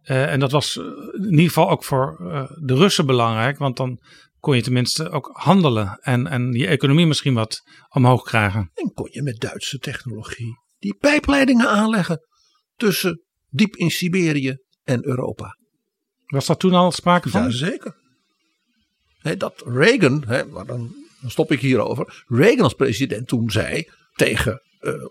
En dat was in ieder geval ook voor de Russen belangrijk, want dan kon je tenminste ook handelen en die economie misschien wat omhoog krijgen. En kon je met Duitse technologie die pijpleidingen aanleggen tussen diep in Siberië en Europa. Was dat toen al sprake van? Ja, zeker. Dat Reagan, maar dan stop ik hierover. Reagan als president toen zei tegen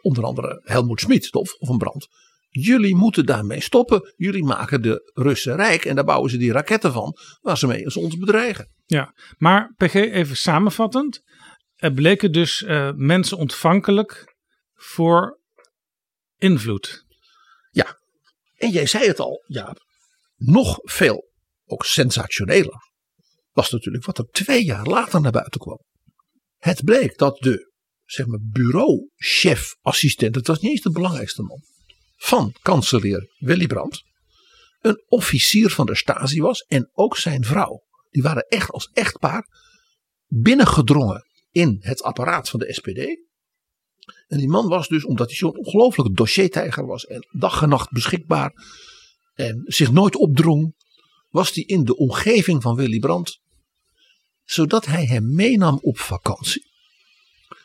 onder andere Helmut Schmidt of een Brandt, jullie moeten daarmee stoppen. Jullie maken de Russen rijk en daar bouwen ze die raketten van waar ze mee ons bedreigen. Ja, maar PG, even samenvattend. Er bleken dus mensen ontvankelijk voor invloed. Ja, en jij zei het al, Jaap. Nog veel, ook sensationeler, was natuurlijk wat er 2 jaar later naar buiten kwam. Het bleek dat de, zeg maar, bureauchef, assistent, het was niet eens de belangrijkste man, van kanselier Willy Brandt, een officier van de Stasi was en ook zijn vrouw. Die waren echt als echtpaar binnengedrongen in het apparaat van de SPD. En die man was dus, omdat hij zo'n ongelooflijke dossiertijger was en dag en nacht beschikbaar en zich nooit opdrong, was hij in de omgeving van Willy Brandt, zodat hij hem meenam op vakantie.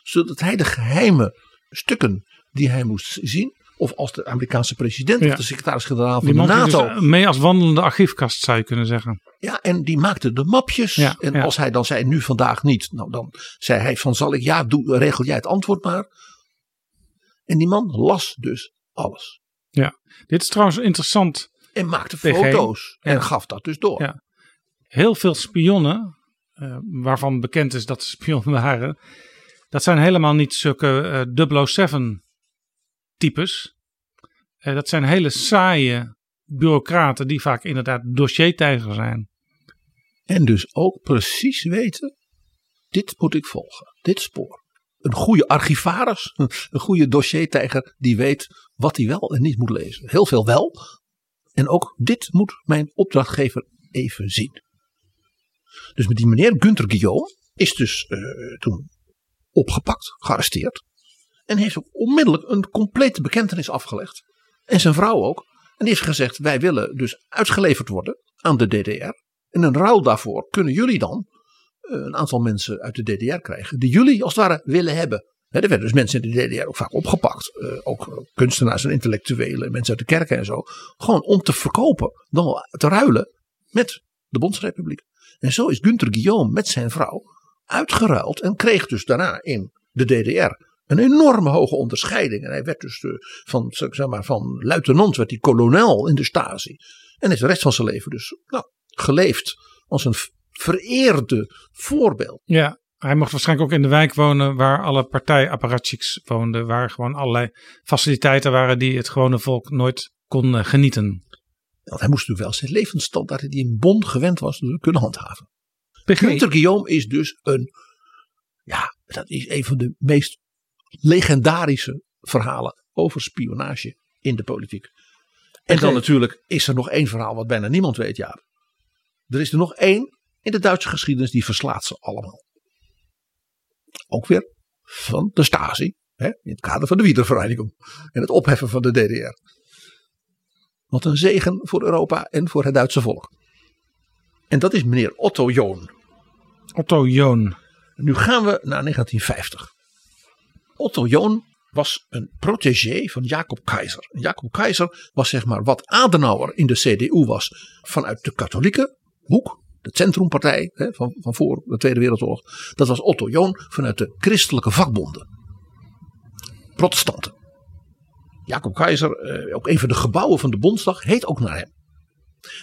Zodat hij de geheime stukken die hij moest zien, of als de Amerikaanse president of de secretaris-generaal van de NATO. Dus mee als wandelende archiefkast zou je kunnen zeggen. Ja, en die maakte de mapjes. Ja, en als hij dan zei, nu vandaag niet. Nou, dan zei hij van, zal ik ja, regel jij het antwoord maar. En die man las dus alles. Ja, dit is trouwens interessant. En maakte foto's en gaf dat dus door. Ja. Heel veel spionnen, waarvan bekend is dat ze spionnen waren, dat zijn helemaal niet zulke 007 types. Dat zijn hele saaie bureaucraten die vaak inderdaad dossiertijger zijn. En dus ook precies weten, dit moet ik volgen, dit spoor. Een goede archivaris, een goede dossiertijger die weet wat hij wel en niet moet lezen. Heel veel wel. En ook dit moet mijn opdrachtgever even zien. Dus met die meneer Günter Guillaume is dus toen opgepakt, gearresteerd. En heeft ook onmiddellijk een complete bekentenis afgelegd. En zijn vrouw ook. En die heeft gezegd, wij willen dus uitgeleverd worden aan de DDR. En in ruil daarvoor kunnen jullie dan een aantal mensen uit de DDR krijgen. Die jullie als het ware willen hebben. He, er werden dus mensen in de DDR ook vaak opgepakt. Ook kunstenaars en intellectuelen. Mensen uit de kerken en zo. Gewoon om te verkopen. Dan wel te ruilen met de Bondsrepubliek. En zo is Günter Guillaume met zijn vrouw uitgeruild. En kreeg dus daarna in de DDR een enorme hoge onderscheiding. En hij werd dus van luitenant werd hij kolonel in de Stasi. En is de rest van zijn leven dus geleefd als een vereerde voorbeeld. Ja, hij mocht waarschijnlijk ook in de wijk wonen waar alle partijapparatchiks woonden. Waar gewoon allerlei faciliteiten waren die het gewone volk nooit kon genieten. Want hij moest natuurlijk wel zijn levensstandaard die in Bonn gewend was kunnen handhaven. Günter Guillaume is dus dat is een van de meest legendarische verhalen over spionage in de politiek. En dan natuurlijk is er nog één verhaal wat bijna niemand weet, Jaap. Er is er nog één in de Duitse geschiedenis die verslaat ze allemaal. Ook weer van de Stasi. Hè, in het kader van de Wiedervereinigung. En het opheffen van de DDR. Wat een zegen voor Europa en voor het Duitse volk. En dat is meneer Otto John. Otto John. Nu gaan we naar 1950. Otto John was een protégé van Jacob Kaiser. Jacob Kaiser was zeg maar wat Adenauer in de CDU was vanuit de katholieke hoek, de centrumpartij van voor de Tweede Wereldoorlog. Dat was Otto John vanuit de christelijke vakbonden. Protestanten. Jacob Kaiser, ook een van de gebouwen van de Bondsdag, heet ook naar hem.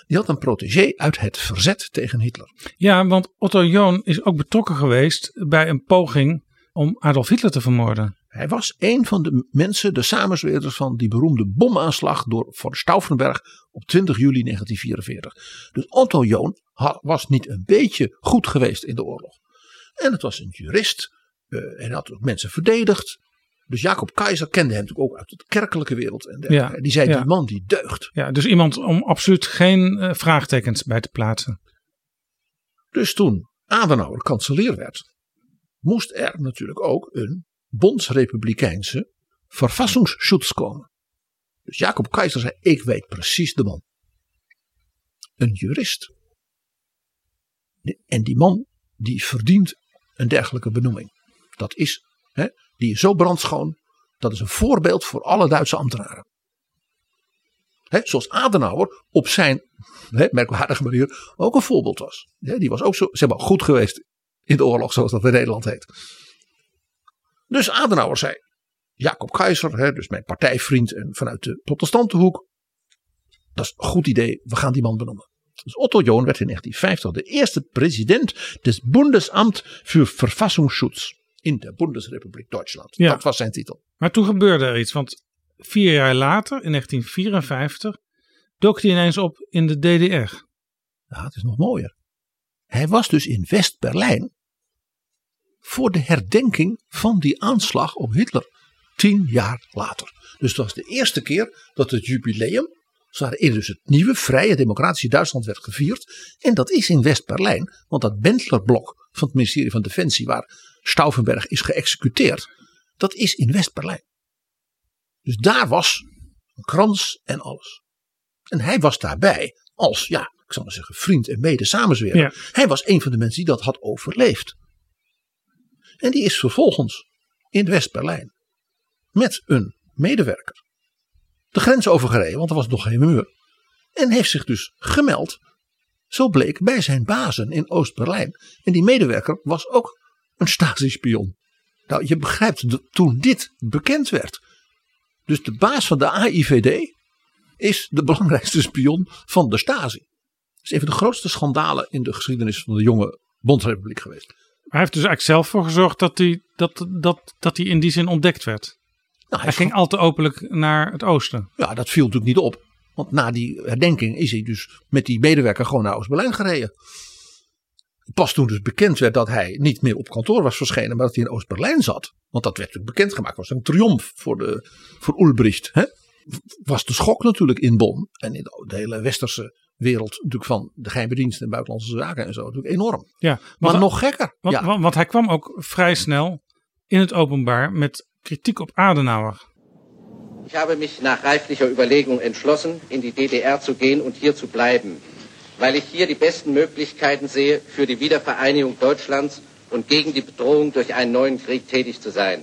Die had een protégé uit het verzet tegen Hitler. Ja, want Otto John is ook betrokken geweest bij een poging om Adolf Hitler te vermoorden. Hij was een van de mensen, de samenzweerders van die beroemde bomaanslag door von Stauffenberg op 20 juli 1944. Dus Otto John was niet een beetje goed geweest in de oorlog. En het was een jurist en hij had ook mensen verdedigd. Dus Jacob Kaiser kende hem natuurlijk ook uit de kerkelijke wereld. En die zei, die man die deugt. Ja, dus iemand om absoluut geen vraagtekens bij te plaatsen. Dus toen Adenauer kanselier werd, moest er natuurlijk ook een bondsrepublikeinse verfassingsschutz komen. Dus Jacob Kaiser zei, ik weet precies de man. Een jurist. En die man, die verdient een dergelijke benoeming. Dat is, die is zo brandschoon, dat is een voorbeeld voor alle Duitse ambtenaren. Zoals Adenauer op zijn merkwaardige manier ook een voorbeeld was. Die was ook zo, zeg maar, goed geweest in de oorlog, zoals dat in Nederland heet. Dus Adenauer zei, Jacob Kaiser, dus mijn partijvriend en vanuit de protestantenhoek, dat is een goed idee, we gaan die man benoemen. Dus Otto John werd in 1950 de eerste president des Bundesamt für Verfassungsschutz in de Bundesrepubliek Duitsland. Ja. Dat was zijn titel. Maar toen gebeurde er iets, want 4 jaar later, in 1954, dook hij ineens op in de DDR. Nou, het is nog mooier. Hij was dus in West-Berlijn voor de herdenking van die aanslag op Hitler 10 jaar later. Dus dat was de eerste keer dat het jubileum, dus het nieuwe vrije democratische Duitsland, werd gevierd. En dat is in West-Berlijn, want dat Bentler-blok van het ministerie van Defensie waar Stauffenberg is geëxecuteerd, dat is in West-Berlijn. Dus daar was een krans en alles. En hij was daarbij als, ja, ik zal maar zeggen, vriend en mede samenzweerder. Ja. Hij was een van de mensen die dat had overleefd. En die is vervolgens in West-Berlijn met een medewerker de grens overgereden, want er was nog geen muur. En heeft zich dus gemeld, zo bleek, bij zijn bazen in Oost-Berlijn. En die medewerker was ook een Stasi-spion. Nou, je begrijpt, toen dit bekend werd. Dus de baas van de AIVD is de belangrijkste spion van de Stasi. Dat is een van de grootste schandalen in de geschiedenis van de jonge Bondsrepubliek geweest. Hij heeft dus eigenlijk zelf voor gezorgd dat hij in die zin ontdekt werd. Nou, hij ging al te openlijk naar het oosten. Ja, dat viel natuurlijk niet op. Want na die herdenking is hij dus met die medewerker gewoon naar Oost-Berlijn gereden. Pas toen dus bekend werd dat hij niet meer op kantoor was verschenen, maar dat hij in Oost-Berlijn zat. Want dat werd natuurlijk bekendgemaakt. Was een triomf voor Ulbricht. Hè? Was de schok natuurlijk in Bonn. En in de hele westerse wereld natuurlijk van de geheime diensten en buitenlandse zaken en zo. Natuurlijk enorm. Ja, maar nog gekker. Want hij kwam ook vrij snel in het openbaar met kritiek op Adenauer. Ik heb mich nach reiflicher Überlegung entschlossen, in die DDR zu gehen und hier zu bleiben, weil ich hier die besten Möglichkeiten sehe, für die Wiedervereinigung Deutschlands und gegen die Bedrohung durch einen neuen Krieg tätig zu sein.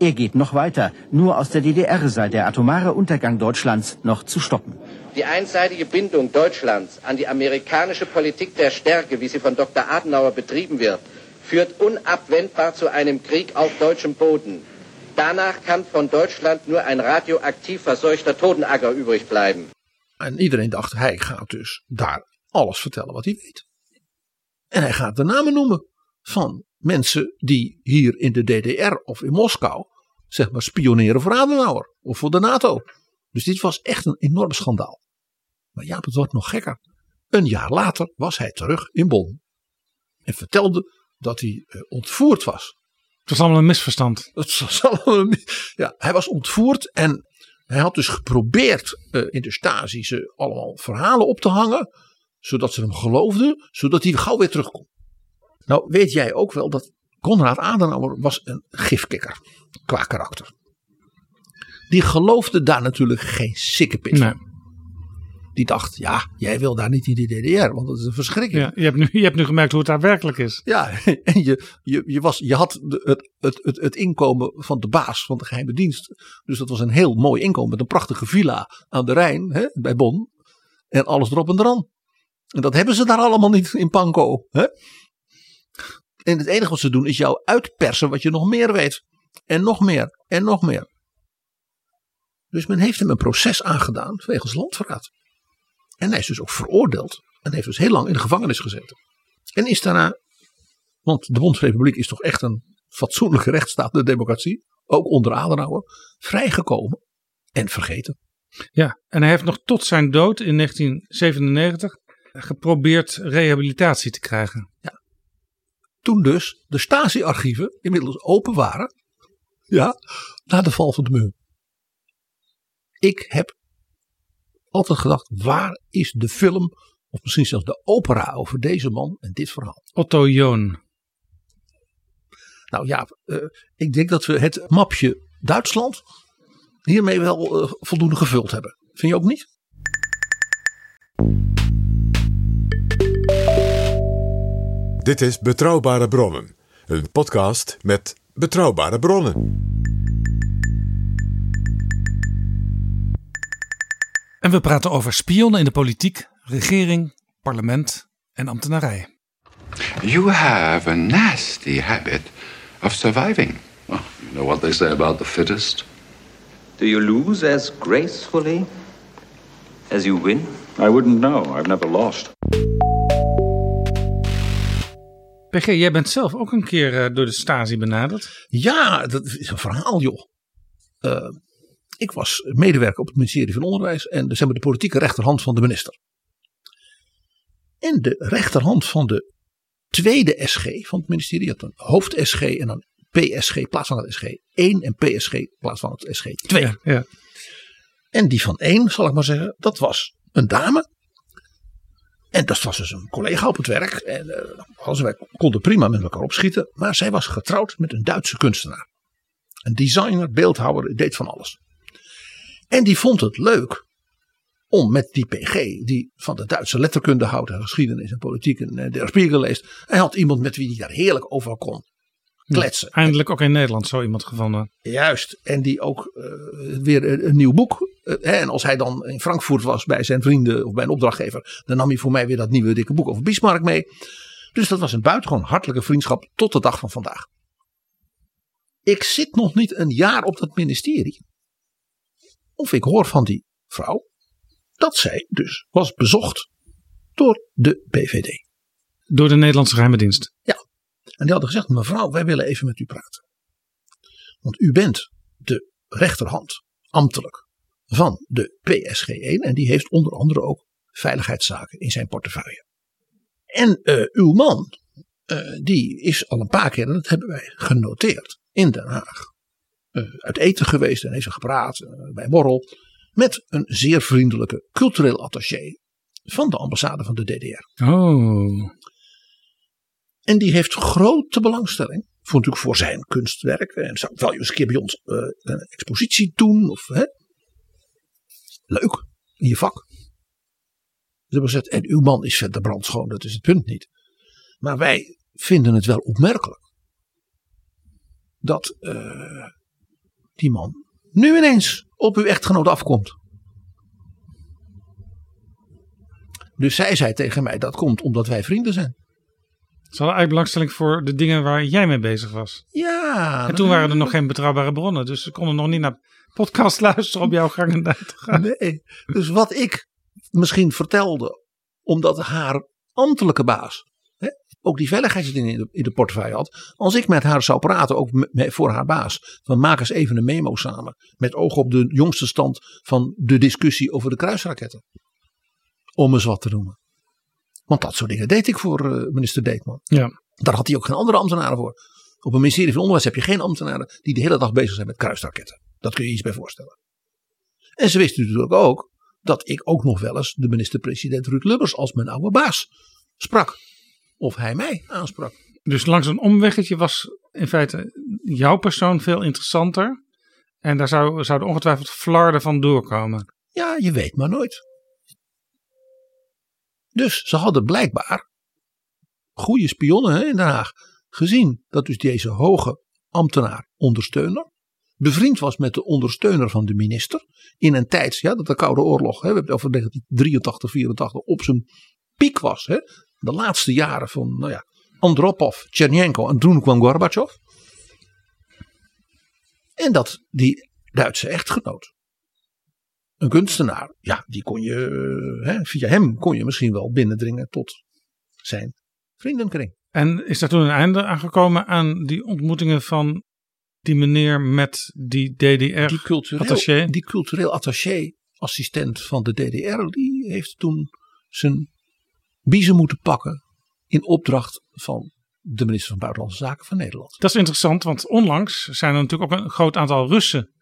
Er geht noch weiter. Nur aus der DDR sei der atomare Untergang Deutschlands noch zu stoppen. Die einseitige Bindung Deutschlands an die amerikanische Politik der Stärke, wie sie von Dr. Adenauer betrieben wird, führt unabwendbar zu einem Krieg auf deutschem Boden. Danach kann von Deutschland nur ein radioaktiv verseuchter Totenacker übrig bleiben. En iedereen dacht, hij gaat dus daar alles vertellen wat hij weet. En hij gaat de namen noemen van mensen die hier in de DDR of in Moskou, zeg maar, spioneren voor Adenauer of voor de NATO. Dus dit was echt een enorm schandaal. Maar ja, het wordt nog gekker. Een jaar later was hij terug in Bonn. En vertelde dat hij ontvoerd was. Het was allemaal een misverstand. Ja, hij was ontvoerd en hij had dus geprobeerd in de Stasi ze allemaal verhalen op te hangen. Zodat ze hem geloofden, zodat hij gauw weer terugkomt. Nou, weet jij ook wel dat Konrad Adenauer was een gifkikker qua karakter. Die geloofde daar natuurlijk geen sikkepit van. Nee. Die dacht, ja, jij wil daar niet in de DDR, want dat is een verschrikking. Ja, je hebt nu gemerkt hoe het daar werkelijk is. Ja, en je had het inkomen van de baas van de geheime dienst. Dus dat was een heel mooi inkomen met een prachtige villa aan de Rijn, hè, bij Bonn. En alles erop en eraan. En dat hebben ze daar allemaal niet in Pankow. Hè? En het enige wat ze doen is jou uitpersen wat je nog meer weet. En nog meer, en nog meer. Dus men heeft hem een proces aangedaan wegens landverraad. En hij is dus ook veroordeeld. En heeft dus heel lang in de gevangenis gezeten. En is daarna, want de Bondsrepubliek is toch echt een fatsoenlijke rechtsstaat, de democratie, ook onder Adenauer, vrijgekomen en vergeten. Ja, en hij heeft nog tot zijn dood in 1997 geprobeerd rehabilitatie te krijgen. Ja. Toen dus de Stasi-archieven inmiddels open waren, ja, na de val van de muur. Ik heb altijd gedacht, waar is de film, of misschien zelfs de opera over deze man en dit verhaal? Otto John. Nou ja, ik denk dat we het mapje Duitsland hiermee wel voldoende gevuld hebben. Vind je ook niet? Dit is Betrouwbare Bronnen, een podcast met betrouwbare bronnen. En we praten over spionnen in de politiek, regering, parlement en ambtenarij. You have a nasty habit of surviving. Oh, you know what they say about the fittest? Do you lose as gracefully as you win? I wouldn't know. I've never lost. PG, jij bent zelf ook een keer door de Stasi benaderd. Ja, dat is een verhaal joh. Ik was medewerker op het ministerie van Onderwijs en dus de politieke rechterhand van de minister. En de rechterhand van de tweede SG van het ministerie, je had een hoofd-SG en dan PSG plaats van het SG 1 en PSG plaats van het SG 2. Ja, ja. En die van 1, zal ik maar zeggen, dat was een dame. En dat was dus een collega op het werk. En wij konden prima met elkaar opschieten. Maar zij was getrouwd met een Duitse kunstenaar. Een designer, beeldhouwer, deed van alles. En die vond het leuk om met die PG, die van de Duitse letterkunde houdt, geschiedenis en politiek en Der Spiegel leest. Hij had iemand met wie hij daar heerlijk over kon kletsen. Ja, eindelijk ook in Nederland zo iemand gevonden. Juist, en die ook weer een nieuw boek. En als hij dan in Frankfurt was bij zijn vrienden of bij een opdrachtgever, dan nam hij voor mij weer dat nieuwe dikke boek over Bismarck mee. Dus dat was een buitengewoon hartelijke vriendschap tot de dag van vandaag. Ik zit nog niet een jaar op dat ministerie of ik hoor van die vrouw dat zij dus was bezocht door de BVD. Door de Nederlandse Geheime Dienst? Ja. En die hadden gezegd, mevrouw, wij willen even met u praten. Want u bent de rechterhand, ambtelijk, van de PSG1. En die heeft onder andere ook veiligheidszaken in zijn portefeuille. En uw man, die is al een paar keer, en dat hebben wij genoteerd, in Den Haag. Uit eten geweest en heeft ze gepraat bij borrel. Met een zeer vriendelijke cultureel attaché van de ambassade van de DDR. Oh. En die heeft grote belangstelling voor zijn kunstwerk. En zou wel eens een keer bij ons een expositie doen. Of, hè? Leuk, in je vak. Dus gezegd, en uw man is verder brandschoon, dat is het punt niet. Maar wij vinden het wel opmerkelijk dat die man nu ineens op uw echtgenoot afkomt. Dus zij zei tegen mij, dat komt omdat wij vrienden zijn. Ze hadden eigenlijk belangstelling voor de dingen waar jij mee bezig was. Ja. En toen waren er nog geen betrouwbare bronnen. Dus ze konden nog niet naar podcast luisteren op jouw gang en daar te gaan. Nee. Dus wat ik misschien vertelde. Omdat haar ambtelijke baas ook die veiligheidsdingen in de portefeuille had. Als ik met haar zou praten, ook voor haar baas. Dan maak eens even een memo samen. Met oog op de jongste stand van de discussie over de kruisraketten. Om eens wat te noemen. Want dat soort dingen deed ik voor minister Deetman. Ja. Daar had hij ook geen andere ambtenaren voor. Op een ministerie van Onderwijs heb je geen ambtenaren die de hele dag bezig zijn met kruisraketten. Dat kun je iets bij voorstellen. En ze wisten natuurlijk ook dat ik ook nog wel eens de minister-president Ruud Lubbers als mijn oude baas sprak. Of hij mij aansprak. Dus langs een omweggetje was in feite jouw persoon veel interessanter. En daar zouden ongetwijfeld flarden van doorkomen. Ja, je weet maar nooit. Dus ze hadden blijkbaar goede spionnen in Den Haag gezien dat dus deze hoge ambtenaar ondersteuner bevriend was met de ondersteuner van de minister in een tijd dat de Koude Oorlog, we hebben het over 1983, 84 op zijn piek was. De laatste jaren van Andropov, Tjernjenko en Droenkwang Gorbachev. En dat die Duitse echtgenoot, een kunstenaar, die kon je, via hem kon je misschien wel binnendringen tot zijn vriendenkring. En is daar toen een einde aangekomen aan die ontmoetingen van die meneer met die DDR-attaché? Die cultureel attaché-assistent van de DDR, die heeft toen zijn biezen moeten pakken in opdracht van de minister van Buitenlandse Zaken van Nederland. Dat is interessant, want onlangs zijn er natuurlijk ook een groot aantal Russen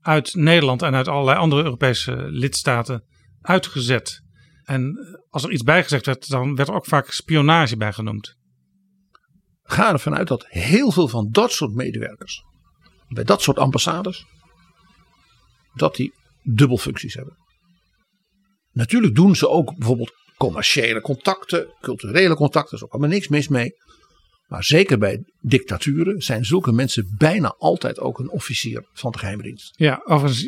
uit Nederland en uit allerlei andere Europese lidstaten uitgezet. En als er iets bijgezegd werd, dan werd er ook vaak spionage bij genoemd. Ga ervan uit dat heel veel van dat soort medewerkers bij dat soort ambassades, dat die dubbelfuncties hebben. Natuurlijk doen ze ook bijvoorbeeld commerciële contacten, culturele contacten, er is ook allemaal niks mis mee. Maar zeker bij dictaturen zijn zulke mensen bijna altijd ook een officier van de geheime dienst. Ja, overigens,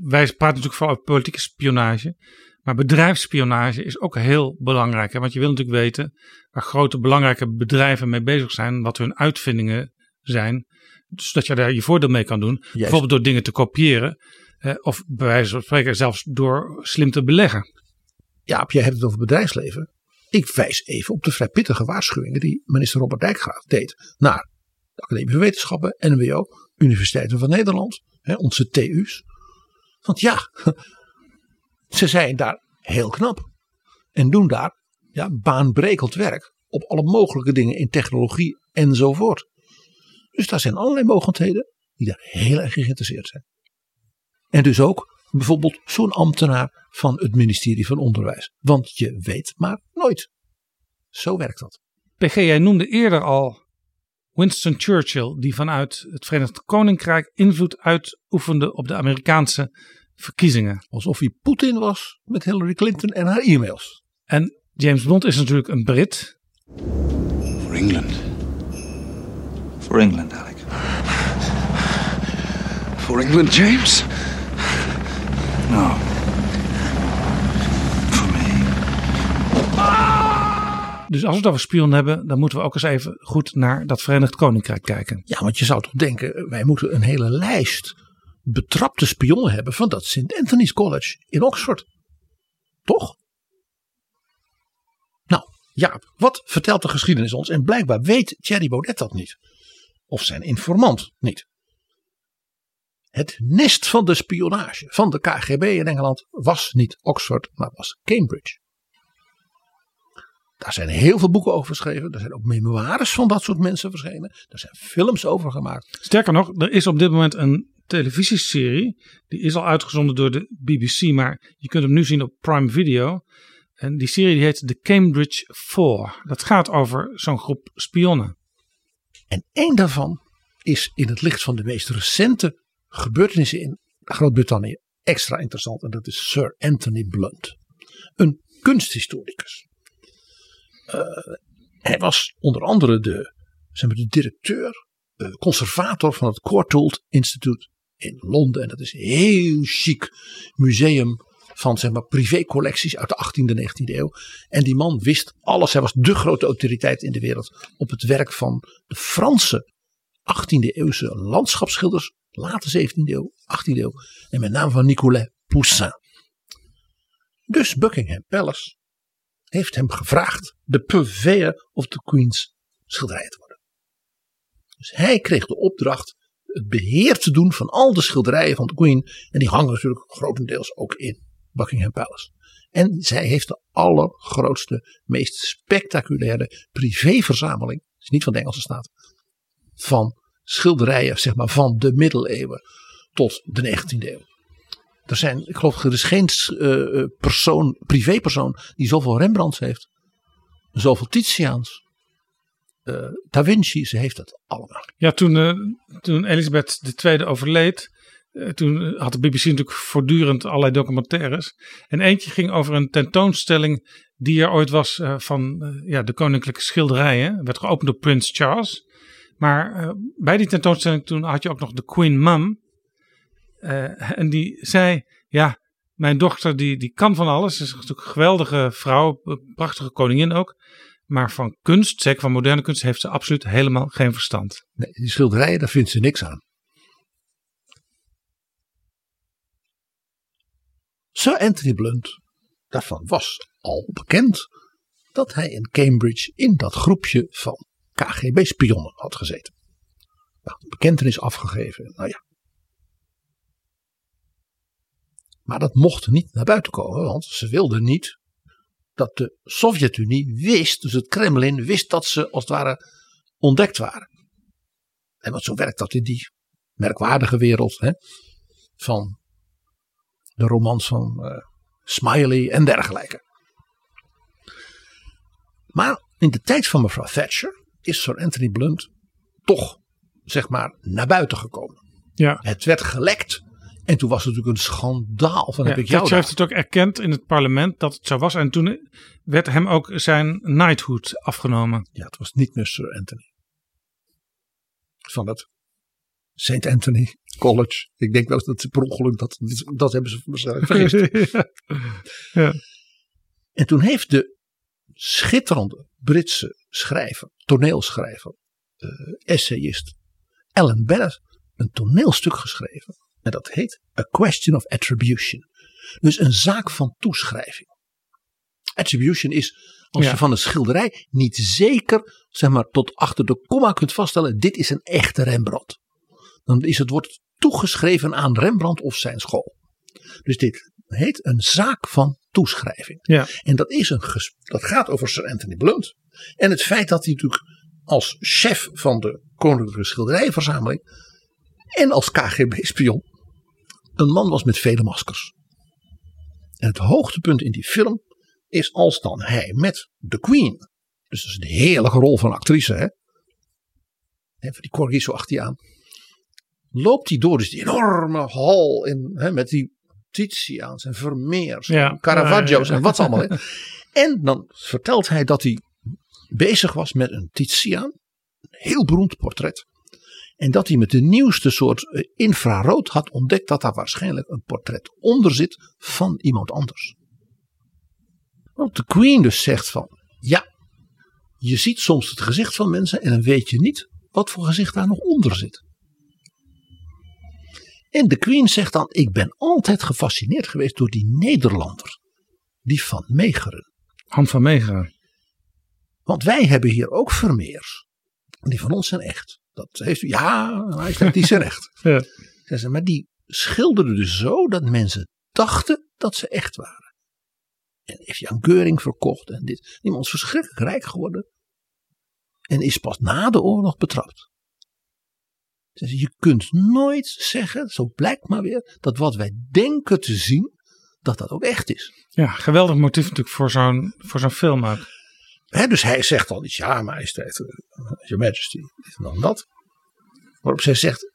wij praten natuurlijk vooral over politieke spionage. Maar bedrijfsspionage is ook heel belangrijk. Hè? Want je wil natuurlijk weten waar grote belangrijke bedrijven mee bezig zijn. Wat hun uitvindingen zijn. Zodat je daar je voordeel mee kan doen. Juist. Bijvoorbeeld door dingen te kopiëren. Of bij wijze van spreken zelfs door slim te beleggen. Jaap, jij hebt het over bedrijfsleven. Ik wijs even op de vrij pittige waarschuwingen die minister Robert Dijkgraaf deed naar de Academische Wetenschappen, NWO, Universiteiten van Nederland, onze TU's. Want ja, ze zijn daar heel knap en doen daar baanbrekend werk op alle mogelijke dingen in technologie enzovoort. Dus daar zijn allerlei mogelijkheden die daar heel erg geïnteresseerd zijn. En dus ook bijvoorbeeld zo'n ambtenaar van het ministerie van Onderwijs. Want je weet maar nooit. Zo werkt dat. PG, jij noemde eerder al Winston Churchill, die vanuit het Verenigd Koninkrijk invloed uitoefende op de Amerikaanse verkiezingen. Alsof hij Poetin was met Hillary Clinton en haar e-mails. En James Bond is natuurlijk een Brit. For England. For England, Alec. For England, James. No. For me. Ah! Dus als we het over spion hebben, dan moeten we ook eens even goed naar dat Verenigd Koninkrijk kijken. Ja, want je zou toch denken, wij moeten een hele lijst betrapte spionnen hebben van dat St. Anthony's College in Oxford. Toch? Nou, Jaap, wat vertelt de geschiedenis ons? En blijkbaar weet Thierry Baudet dat niet. Of zijn informant niet. Het nest van de spionage van de KGB in Engeland was niet Oxford, maar was Cambridge. Daar zijn heel veel boeken over geschreven. Er zijn ook memoires van dat soort mensen verschenen. Er zijn films over gemaakt. Sterker nog, er is op dit moment een televisieserie. Die is al uitgezonden door de BBC, maar je kunt hem nu zien op Prime Video. En die serie die heet The Cambridge Four. Dat gaat over zo'n groep spionnen. En één daarvan is in het licht van de meest recente gebeurtenissen in Groot-Brittannië extra interessant. En dat is Sir Anthony Blunt. Een kunsthistoricus. Hij was onder andere de directeur, conservator van het Courtauld Institute in Londen. En dat is een heel chic museum van privécollecties uit de 18e en 19e eeuw. En die man wist alles. Hij was de grote autoriteit in de wereld op het werk van de Franse 18e eeuwse landschapsschilders. Late 17e eeuw, 18e eeuw. En met name van Nicolas Poussin. Dus Buckingham Palace heeft hem gevraagd de purveyor of the Queen's schilderij te worden. Dus hij kreeg de opdracht het beheer te doen van al de schilderijen van de Queen. En die hangen natuurlijk grotendeels ook in Buckingham Palace. En zij heeft de allergrootste, meest spectaculaire privéverzameling. Het is niet van de Engelse staat. Van schilderijen van de middeleeuwen tot de 19e eeuw. Er is geen privépersoon die zoveel Rembrandts heeft. Zoveel Titiaans. Da Vinci, ze heeft het allemaal. Ja, toen Elisabeth II overleed, toen had de BBC natuurlijk voortdurend allerlei documentaires. En eentje ging over een tentoonstelling die er ooit was van de koninklijke schilderijen. Werd geopend door Prins Charles. Maar bij die tentoonstelling toen had je ook nog de Queen Mum. En die zei, ja, mijn dochter die kan van alles. Ze is natuurlijk een geweldige vrouw, prachtige koningin ook. Maar van kunst, zeker van moderne kunst, heeft ze absoluut helemaal geen verstand. Nee, die schilderijen, daar vindt ze niks aan. Sir Anthony Blunt, daarvan was al bekend dat hij in Cambridge in dat groepje van KGB-spionnen had gezeten. Nou, bekentenis afgegeven. Nou ja. Maar dat mocht niet naar buiten komen. Want ze wilden niet dat de Sovjet-Unie wist. Dus het Kremlin wist dat ze als het ware ontdekt waren. En want zo werkt dat in die merkwaardige wereld. Hè, van de romans van Smiley en dergelijke. Maar in de tijd van mevrouw Thatcher is Sir Anthony Blunt toch naar buiten gekomen. Ja. Het werd gelekt en toen was het natuurlijk een schandaal. Van, Thatcher heeft het ook erkend in het parlement dat het zo was. En toen werd hem ook zijn knighthood afgenomen. Ja, het was niet meer Sir Anthony. Van het St. Anthony College. Ik denk wel dat ze per ongeluk dat hebben ze vergist. Ja. Ja. En toen heeft de schitterende Britse schrijver, toneelschrijver, essayist Alan Bennett een toneelstuk geschreven. En dat heet A Question of Attribution. Dus een zaak van toeschrijving. Attribution is Als je van een schilderij niet zeker, zeg maar, tot achter de komma kunt vaststellen, dit is een echte Rembrandt. Dan is het woord toegeschreven aan Rembrandt of zijn school. Dus dit heet een zaak van toeschrijving. Ja. En dat, is dat gaat over Sir Anthony Blount. En het feit dat hij natuurlijk als chef van de Koninklijke Schilderijenverzameling en als KGB-spion een man was met vele maskers. En het hoogtepunt in die film is als dan hij met de Queen, dus dat is een heerlijke rol van actrice, hè? Even die corgis zo achter je aan, loopt hij door dus die enorme hal in, hè, met die Titiaans en Vermeers, en Caravaggio's en wat allemaal. Hè? En dan vertelt hij dat hij bezig was met een Titiaan, een heel beroemd portret. En dat hij met de nieuwste soort infrarood had ontdekt dat daar waarschijnlijk een portret onder zit van iemand anders. Want de Queen dus zegt van, ja, je ziet soms het gezicht van mensen en dan weet je niet wat voor gezicht daar nog onder zit. En de Queen zegt dan, ik ben altijd gefascineerd geweest door die Nederlander, die Van Meegeren. Han van Meegeren. Want wij hebben hier ook Vermeers. Die van ons zijn echt. Dat heeft, ja, hij zegt, die zijn echt. Ja. Maar die schilderden dus zo dat mensen dachten dat ze echt waren. En heeft Jan Geuring verkocht en dit. Iemand is verschrikkelijk rijk geworden. En is pas na de oorlog betrapt. Dus je kunt nooit zeggen, zo blijkt maar weer, dat wat wij denken te zien, dat dat ook echt is. Ja, geweldig motief natuurlijk voor zo'n film ook. He, dus hij zegt al iets, ja, majesteit, your majesty, dit en dan dat. Waarop zij zegt,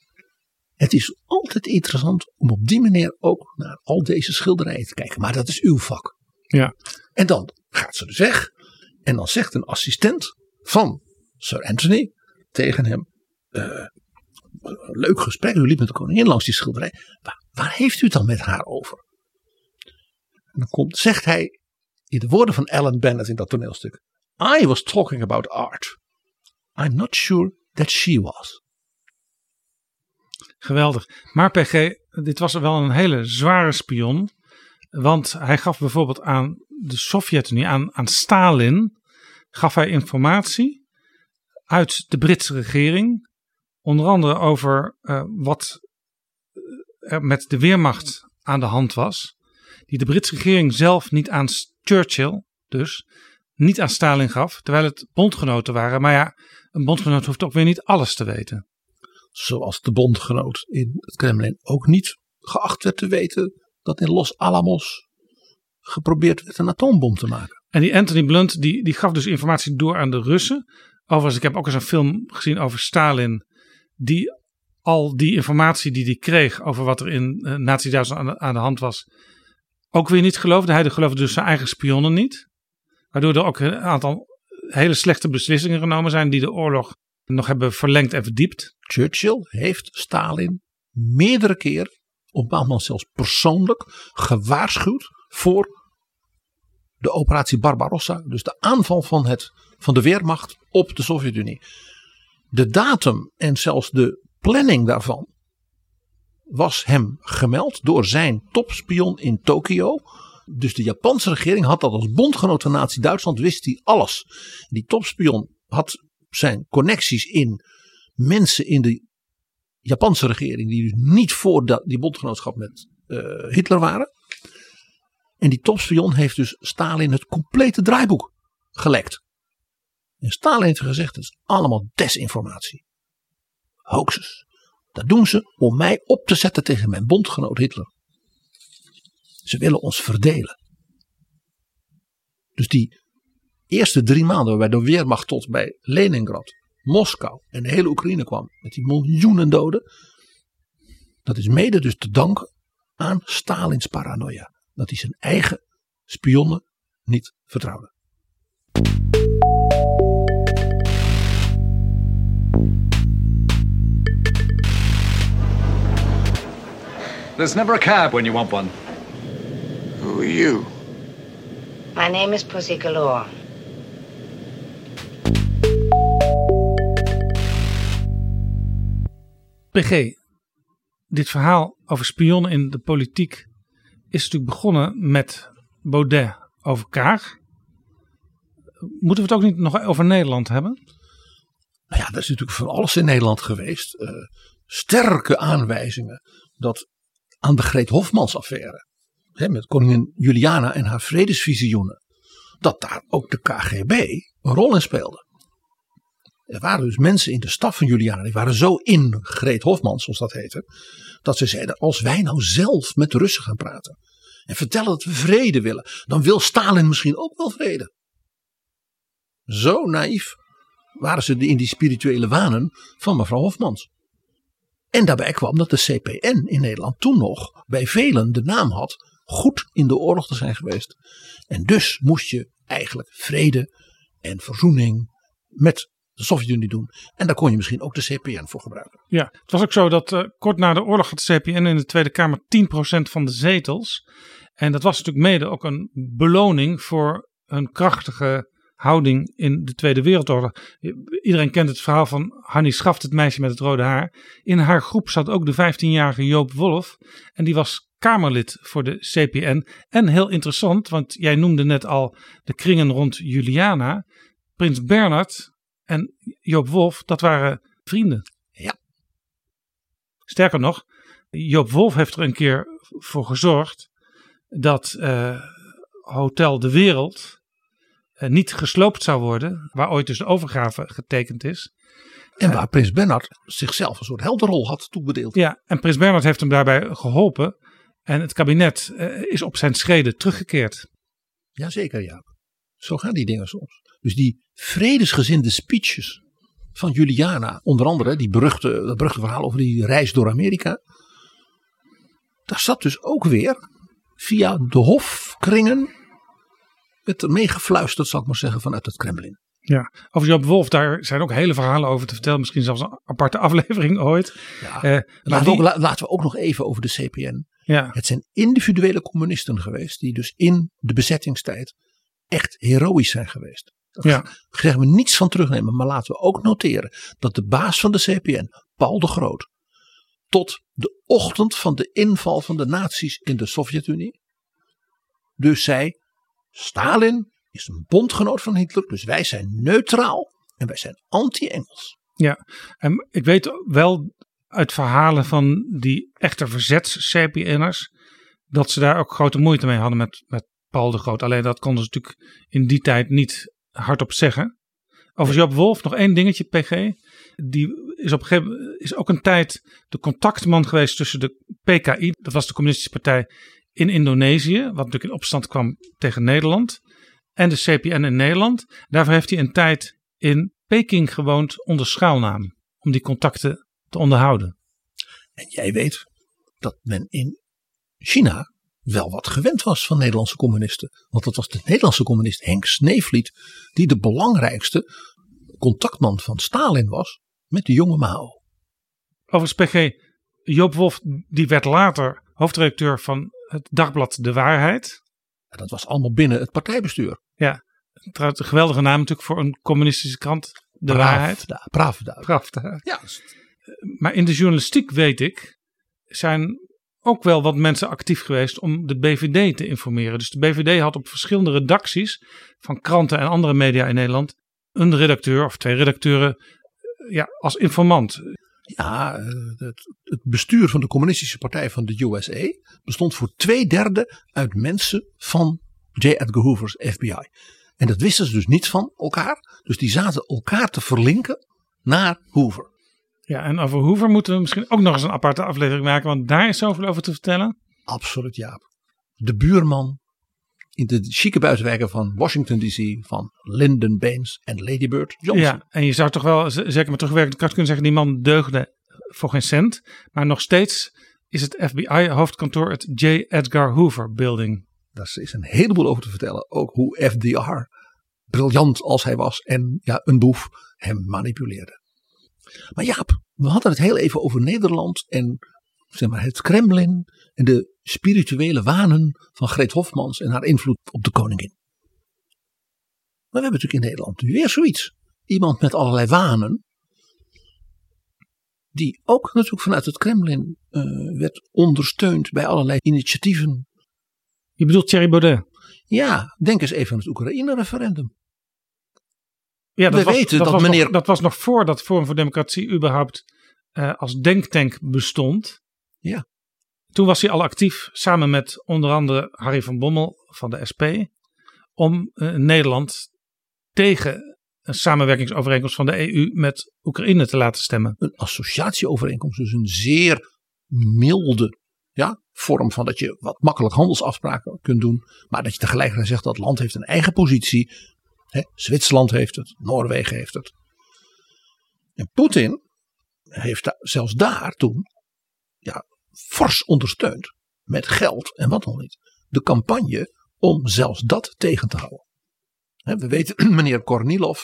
het is altijd interessant om op die manier ook naar al deze schilderijen te kijken. Maar dat is uw vak. Ja. En dan gaat ze dus weg. En dan zegt een assistent van Sir Anthony tegen hem, leuk gesprek, u liep met de koningin langs die schilderij. Waar heeft u het dan met haar over? En dan zegt hij in de woorden van Alan Bennett in dat toneelstuk. I was talking about art. I'm not sure that she was. Geweldig. Maar PG, dit was wel een hele zware spion. Want hij gaf bijvoorbeeld aan de Sovjet-Unie, aan Stalin, gaf hij informatie uit de Britse regering. Onder andere over wat er met de Weermacht aan de hand was. Die de Britse regering zelf niet aan Churchill dus niet aan Stalin gaf, terwijl het bondgenoten waren. Maar ja, een bondgenoot hoeft ook weer niet alles te weten. Zoals de bondgenoot in het Kremlin ook niet geacht werd te weten dat in Los Alamos geprobeerd werd een atoombom te maken. En die Anthony Blount die gaf dus informatie door aan de Russen. Overigens, ik heb ook eens een film gezien over Stalin die al die informatie die hij kreeg over wat er in Nazi-Duitsland aan de hand was, ook weer niet geloofde. Hij geloofde dus zijn eigen spionnen niet. Waardoor er ook een aantal hele slechte beslissingen genomen zijn die de oorlog nog hebben verlengd en verdiept. Churchill heeft Stalin meerdere keer, op maandmaal zelfs persoonlijk, gewaarschuwd voor de operatie Barbarossa. Dus de aanval van de Weermacht op de Sovjet-Unie. De datum en zelfs de planning daarvan was hem gemeld door zijn topspion in Tokio. Dus de Japanse regering had dat als bondgenoot van Nazi-Duitsland, wist hij alles. Die topspion had zijn connecties in mensen in de Japanse regering die dus niet voor die bondgenootschap met Hitler waren. En die topspion heeft dus Stalin het complete draaiboek gelekt. En Stalin heeft gezegd, het is allemaal desinformatie. Hoaxes. Dat doen ze om mij op te zetten tegen mijn bondgenoot Hitler. Ze willen ons verdelen. Dus die eerste 3 maanden waarbij de Weermacht tot bij Leningrad, Moskou en de hele Oekraïne kwam met die miljoenen doden. Dat is mede dus te danken aan Stalins paranoia. Dat hij zijn eigen spionnen niet vertrouwde. There's never a cab when you want one. Who are you? My name is Pussy Galore. PG, dit verhaal over spionnen in de politiek is natuurlijk begonnen met Baudet over Kaag. Moeten we het ook niet nog over Nederland hebben? Nou ja, dat is natuurlijk van alles in Nederland geweest. Sterke aanwijzingen dat aan de Greet Hofmans affaire, hè, met koningin Juliana en haar vredesvisioenen, dat daar ook de KGB een rol in speelde. Er waren dus mensen in de staf van Juliana, die waren zo in Greet Hofmans, zoals dat heette, dat ze zeiden: als wij nou zelf met de Russen gaan praten en vertellen dat we vrede willen, dan wil Stalin misschien ook wel vrede. Zo naïef waren ze in die spirituele wanen van mevrouw Hofmans. En daarbij kwam dat de CPN in Nederland toen nog bij velen de naam had goed in de oorlog te zijn geweest. En dus moest je eigenlijk vrede en verzoening met de Sovjet-Unie doen. En daar kon je misschien ook de CPN voor gebruiken. Ja, het was ook zo dat kort na de oorlog had de CPN in de Tweede Kamer 10% van de zetels. En dat was natuurlijk mede ook een beloning voor een krachtige houding in de Tweede Wereldoorlog. Iedereen kent het verhaal van Hannie Schaft, het meisje met het rode haar. In haar groep zat ook de 15-jarige Joop Wolf. En die was Kamerlid voor de CPN. En heel interessant, want jij noemde net al de kringen rond Juliana. Prins Bernhard en Joop Wolf, dat waren vrienden. Ja. Sterker nog, Joop Wolf heeft er een keer voor gezorgd dat Hotel de Wereld niet gesloopt zou worden, waar ooit dus de overgave getekend is. En waar prins Bernhard zichzelf een soort heldenrol had toebedeeld. Ja, en prins Bernhard heeft hem daarbij geholpen. En het kabinet is op zijn schreden teruggekeerd. Jazeker, Jaap. Zo gaan die dingen soms. Dus die vredesgezinde speeches van Juliana, onder andere dat beruchte verhaal over die reis door Amerika. Daar zat dus ook weer via de hofkringen het meegefluisterd, zal ik maar zeggen, vanuit het Kremlin. Ja, over Joop Wolf, daar zijn ook hele verhalen over te vertellen. Misschien zelfs een aparte aflevering ooit. Ja, laten we ook nog even over de CPN. Ja. Het zijn individuele communisten geweest die dus in de bezettingstijd echt heroïs zijn geweest. Daar zeggen we niets van terugnemen, maar laten we ook noteren dat de baas van de CPN, Paul de Groot, tot de ochtend van de inval van de nazi's in de Sovjet-Unie dus zei: Stalin is een bondgenoot van Hitler, dus wij zijn neutraal en wij zijn anti-Engels. Ja, en ik weet wel uit verhalen van die echte verzets-CPN'ers dat ze daar ook grote moeite mee hadden met Paul de Groot. Alleen dat konden ze natuurlijk in die tijd niet hardop zeggen. Over Joop Wolf nog één dingetje, PG. Die is op een gegeven moment is ook een tijd de contactman geweest tussen de PKI, dat was de Communistische Partij in Indonesië, wat natuurlijk in opstand kwam tegen Nederland, en de CPN in Nederland. Daarvoor heeft hij een tijd in Peking gewoond onder schuilnaam, om die contacten te onderhouden. En jij weet dat men in China wel wat gewend was van Nederlandse communisten. Want dat was de Nederlandse communist Henk Sneevliet, die de belangrijkste contactman van Stalin was met de jonge Mao. Overigens, PG, Joop Wolf, die werd later hoofdredacteur van het dagblad De Waarheid. Ja, dat was allemaal binnen het partijbestuur. Ja, trouwens een geweldige naam natuurlijk voor een communistische krant. De Waarheid. Pravda. Ja. Maar in de journalistiek, weet ik, zijn ook wel wat mensen actief geweest om de BVD te informeren. Dus de BVD had op verschillende redacties van kranten en andere media in Nederland een redacteur of twee redacteuren als informant. Ja, het bestuur van de Communistische Partij van de USA bestond voor 2/3 uit mensen van J. Edgar Hoover's FBI. En dat wisten ze dus niet van elkaar. Dus die zaten elkaar te verlinken naar Hoover. Ja, en over Hoover moeten we misschien ook nog eens een aparte aflevering maken. Want daar is zoveel over te vertellen. Absoluut, Jaap. De buurman in de chique buitenwijken van Washington D.C. van Lyndon Baines en Lady Bird Johnson. Ja, en je zou toch wel zeker met terugwerkende kracht kunnen zeggen: die man deugde voor geen cent. Maar nog steeds is het FBI hoofdkantoor het J. Edgar Hoover Building. Daar is een heleboel over te vertellen. Ook hoe FDR, briljant als hij was en een boef, hem manipuleerde. Maar Jaap, we hadden het heel even over Nederland en zeg maar het Kremlin en de spirituele wanen van Greet Hofmans en haar invloed op de koningin. Maar we hebben natuurlijk in Nederland nu weer zoiets. Iemand met allerlei wanen, die ook natuurlijk vanuit het Kremlin werd ondersteund bij allerlei initiatieven. Je bedoelt Thierry Baudet? Ja, denk eens even aan het Oekraïne-referendum. Ja, dat was nog voordat Forum voor Democratie überhaupt als denktank bestond. Ja. Toen was hij al actief, samen met onder andere Harry van Bommel van de SP, om Nederland tegen een samenwerkingsovereenkomst van de EU met Oekraïne te laten stemmen. Een associatieovereenkomst, dus een zeer milde vorm van dat je wat makkelijk handelsafspraken kunt doen, maar dat je tegelijkertijd zegt dat het land heeft een eigen positie. Zwitserland heeft het, Noorwegen heeft het. En Poetin heeft zelfs daar toen fors ondersteund met geld en wat dan niet. De campagne om zelfs dat tegen te houden. We weten meneer Kornilov,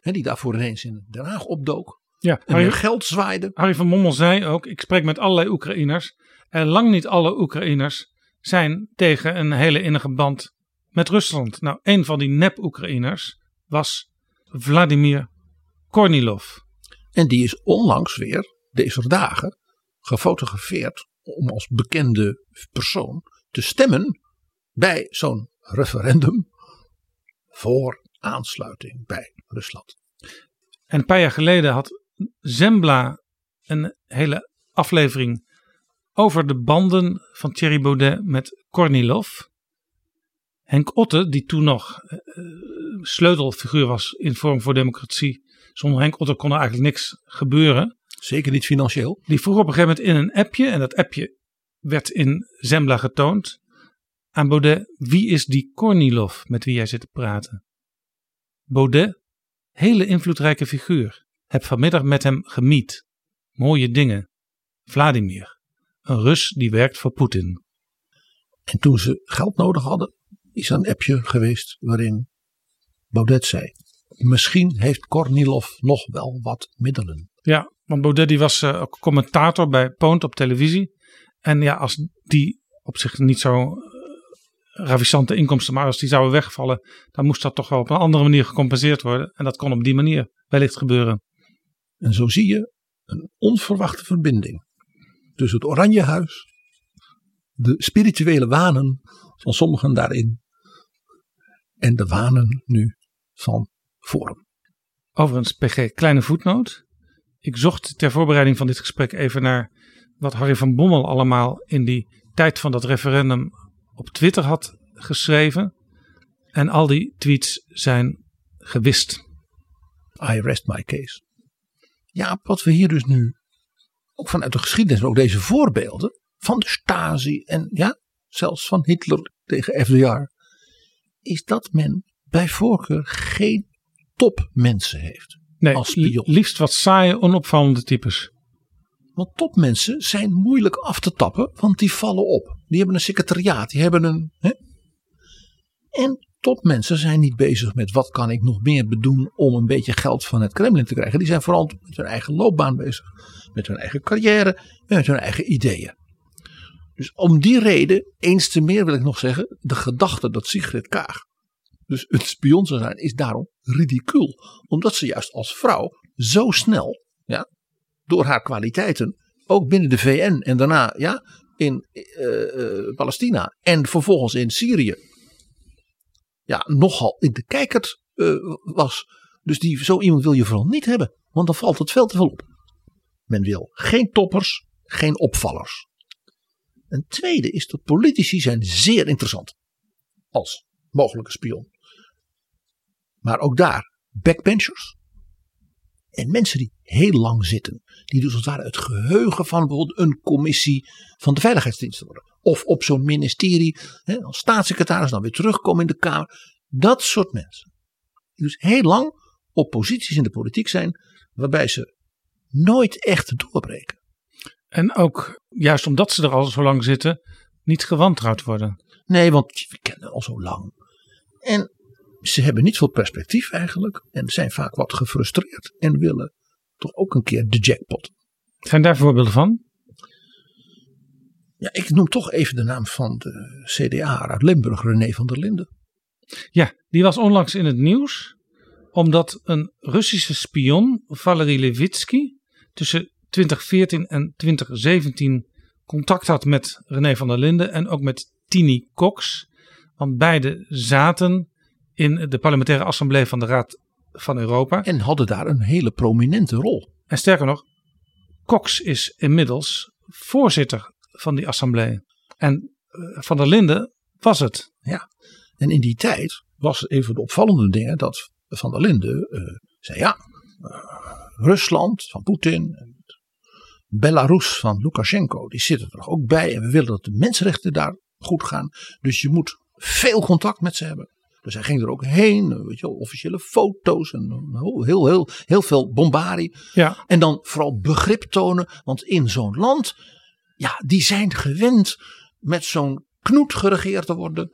die daarvoor ineens in Den Haag opdook. Ja, en weer geld zwaaide. Harry van Bommel zei ook, ik spreek met allerlei Oekraïners. En lang niet alle Oekraïners zijn tegen een hele innige band met Rusland. Nou, een van die nep-Oekraïners was Vladimir Kornilov. En die is onlangs weer, deze dagen, gefotografeerd om als bekende persoon te stemmen bij zo'n referendum voor aansluiting bij Rusland. En een paar jaar geleden had Zembla een hele aflevering over de banden van Thierry Baudet met Kornilov. Henk Otte, die toen nog sleutelfiguur was in Forum voor Democratie. Zonder Henk Otte kon er eigenlijk niks gebeuren. Zeker niet financieel. Die vroeg op een gegeven moment in een appje, en dat appje werd in Zembla getoond, aan Baudet, wie is die Kornilov met wie jij zit te praten? Baudet, hele invloedrijke figuur. Heb vanmiddag met hem gemiet. Mooie dingen. Vladimir, een Rus die werkt voor Poetin. En toen ze geld nodig hadden, is er een appje geweest waarin Baudet zei, misschien heeft Kornilov nog wel wat middelen. Ja, want Baudet die was ook commentator bij Poont op televisie. En ja, als die op zich niet zo ravissante inkomsten, maar als die zouden wegvallen, dan moest dat toch wel op een andere manier gecompenseerd worden. En dat kon op die manier wellicht gebeuren. En zo zie je een onverwachte verbinding tussen het Oranjehuis, de spirituele wanen van sommigen daarin en de wanen nu van Forum. Overigens, PG, kleine voetnoot. Ik zocht ter voorbereiding van dit gesprek even naar wat Harry van Bommel allemaal in die tijd van dat referendum op Twitter had geschreven. En al die tweets zijn gewist. I rest my case. Ja, wat we hier dus nu ook vanuit de geschiedenis, ook deze voorbeelden van de Stasi en zelfs van Hitler tegen FDR, is dat men bij voorkeur geen topmensen heeft. Nee, als spion. Liefst wat saaie, onopvallende types. Want topmensen zijn moeilijk af te tappen, want die vallen op. Die hebben een secretariaat, die hebben een... En topmensen zijn niet bezig met wat kan ik nog meer bedoelen om een beetje geld van het Kremlin te krijgen. Die zijn vooral met hun eigen loopbaan bezig, met hun eigen carrière en met hun eigen ideeën. Dus om die reden, eens te meer wil ik nog zeggen, de gedachte dat Sigrid Kaag dus een spion zou zijn, is daarom ridicuul. Omdat ze juist als vrouw zo snel, door haar kwaliteiten, ook binnen de VN en daarna in Palestina en vervolgens in Syrië, nogal in de kijkert was. Dus zo iemand wil je vooral niet hebben, want dan valt het veel te veel op. Men wil geen toppers, geen opvallers. Een tweede is dat politici zijn zeer interessant als mogelijke spion. Maar ook daar backbenchers. En mensen die heel lang zitten. Die dus als het ware het geheugen van bijvoorbeeld een commissie van de veiligheidsdiensten worden. Of op zo'n ministerie als staatssecretaris dan weer terugkomen in de Kamer. Dat soort mensen. Die dus heel lang op posities in de politiek zijn. Waarbij ze nooit echt doorbreken. En ook juist omdat ze er al zo lang zitten niet gewantrouwd worden. Nee, want we kennen al zo lang. En ze hebben niet veel perspectief eigenlijk. En zijn vaak wat gefrustreerd. En willen toch ook een keer de jackpot. Zijn daar voorbeelden van? Ja, ik noem toch even de naam van de CDA uit Limburg, René van der Linden. Ja, die was onlangs in het nieuws. Omdat een Russische spion, Valery Levitsky, tussen 2014 en 2017 contact had met René van der Linden. En ook met Tini Cox. Want beide zaten in de parlementaire assemblee van de Raad van Europa. En hadden daar een hele prominente rol. En sterker nog, Cox is inmiddels voorzitter van die assemblee. En Van der Linden was het. Ja, en in die tijd was een van de opvallende dingen dat Van der Linden zei Rusland van Poetin, Belarus van Lukashenko, die zitten er ook bij en we willen dat de mensenrechten daar goed gaan. Dus je moet veel contact met ze hebben. Dus hij ging er ook heen, weet je wel, officiële foto's en heel veel bombarie. Ja. En dan vooral begrip tonen, want in zo'n land, ja, die zijn gewend met zo'n knoet geregeerd te worden.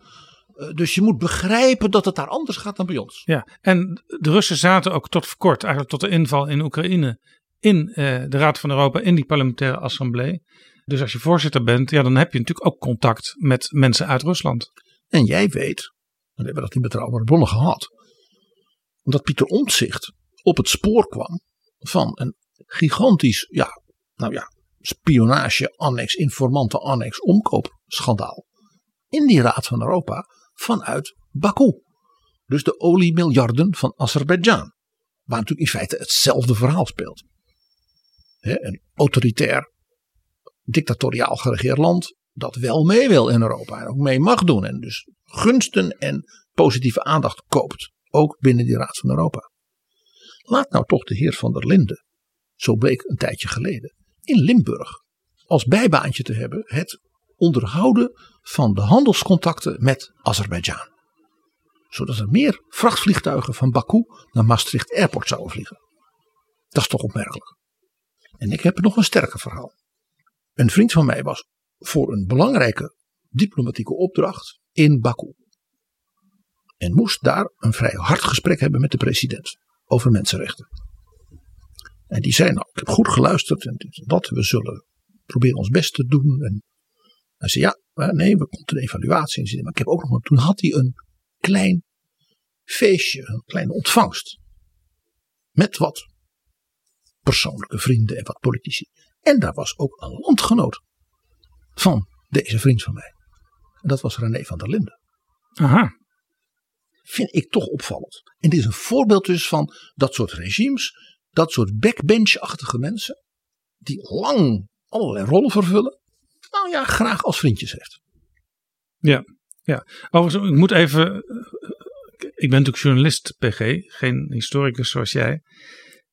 Dus je moet begrijpen dat het daar anders gaat dan bij ons. Ja, en de Russen zaten ook tot voor kort, eigenlijk tot de inval in Oekraïne, in de Raad van Europa, in die parlementaire assemblee. Dus als je voorzitter bent, ja, dan heb je natuurlijk ook contact met mensen uit Rusland. En jij weet, we hebben dat in Betrouwbare Bronnen gehad, omdat Pieter Omtzigt op het spoor kwam van een gigantisch, spionage-annex, informanten-annex, omkoopschandaal in die Raad van Europa vanuit Baku. Dus de oliemiljarden van Azerbeidzjan, waar natuurlijk in feite hetzelfde verhaal speelt. Een autoritair, dictatoriaal geregeerd land dat wel mee wil in Europa en ook mee mag doen en dus gunsten en positieve aandacht koopt, ook binnen die Raad van Europa. Laat nou toch de heer Van der Linden, zo bleek een tijdje geleden, in Limburg als bijbaantje te hebben het onderhouden van de handelscontacten met Azerbeidzjan, zodat er meer vrachtvliegtuigen van Baku naar Maastricht Airport zouden vliegen. Dat is toch opmerkelijk. En ik heb nog een sterker verhaal. Een vriend van mij was voor een belangrijke diplomatieke opdracht in Baku en moest daar een vrij hard gesprek hebben met de president over mensenrechten. En die zei, nou, ik heb goed geluisterd en dit en dat, we zullen proberen ons best te doen. En hij zei, er komt een evaluatie in. Maar ik heb ook nog, toen had hij een klein feestje, een kleine ontvangst met wat persoonlijke vrienden en wat politici. En daar was ook een landgenoot van deze vriend van mij. En dat was René van der Linden. Aha. Vind ik toch opvallend. En dit is een voorbeeld dus van dat soort regimes, dat soort backbench-achtige mensen, die lang allerlei rollen vervullen, nou ja, graag als vriendjes heeft. Ja. Overigens, ik moet even, ik ben natuurlijk journalist, PG, geen historicus zoals jij,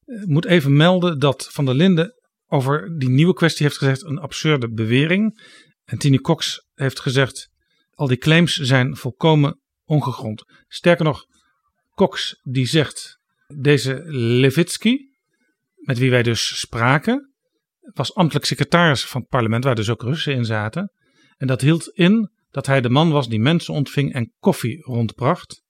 moet even melden dat Van der Linden over die nieuwe kwestie heeft gezegd een absurde bewering. En Tine Cox heeft gezegd, al die claims zijn volkomen ongegrond. Sterker nog, Cox die zegt, deze Levitsky, met wie wij dus spraken, was ambtelijk secretaris van het parlement, waar dus ook Russen in zaten. En dat hield in dat hij de man was die mensen ontving en koffie rondbracht.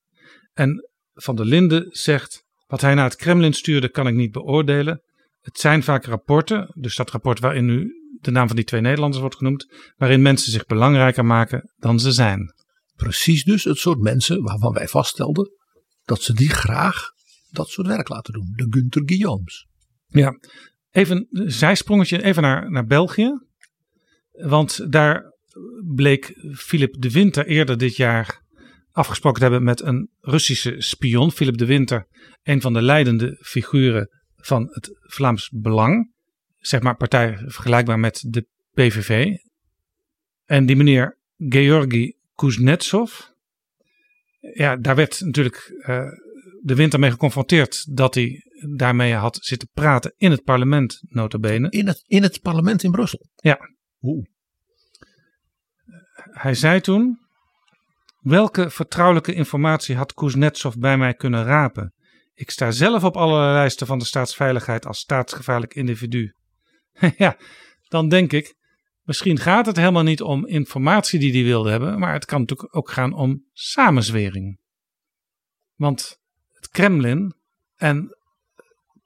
En Van der Linden zegt, wat hij naar het Kremlin stuurde kan ik niet beoordelen. Het zijn vaak rapporten, dus dat rapport waarin nu de naam van die twee Nederlanders wordt genoemd, waarin mensen zich belangrijker maken dan ze zijn. Precies dus het soort mensen waarvan wij vaststelden dat ze die graag dat soort werk laten doen. De Gunther Guillaumes. Ja, even een zijsprongetje even naar België. Want daar bleek Philip de Winter eerder dit jaar afgesproken te hebben met een Russische spion. Philip de Winter, een van de leidende figuren van het Vlaams Belang. Zeg maar partij vergelijkbaar met de PVV. En die meneer Georgi Kuznetsov. Ja, daar werd natuurlijk de Winter mee geconfronteerd dat hij daarmee had zitten praten in het parlement, nota bene. In het parlement in Brussel? Ja. Oeh. Hij zei toen, welke vertrouwelijke informatie had Kuznetsov bij mij kunnen rapen? Ik sta zelf op alle lijsten van de staatsveiligheid als staatsgevaarlijk individu. Ja, dan denk ik, misschien gaat het helemaal niet om informatie die hij wilde hebben, maar het kan natuurlijk ook gaan om samenzwering. Want het Kremlin en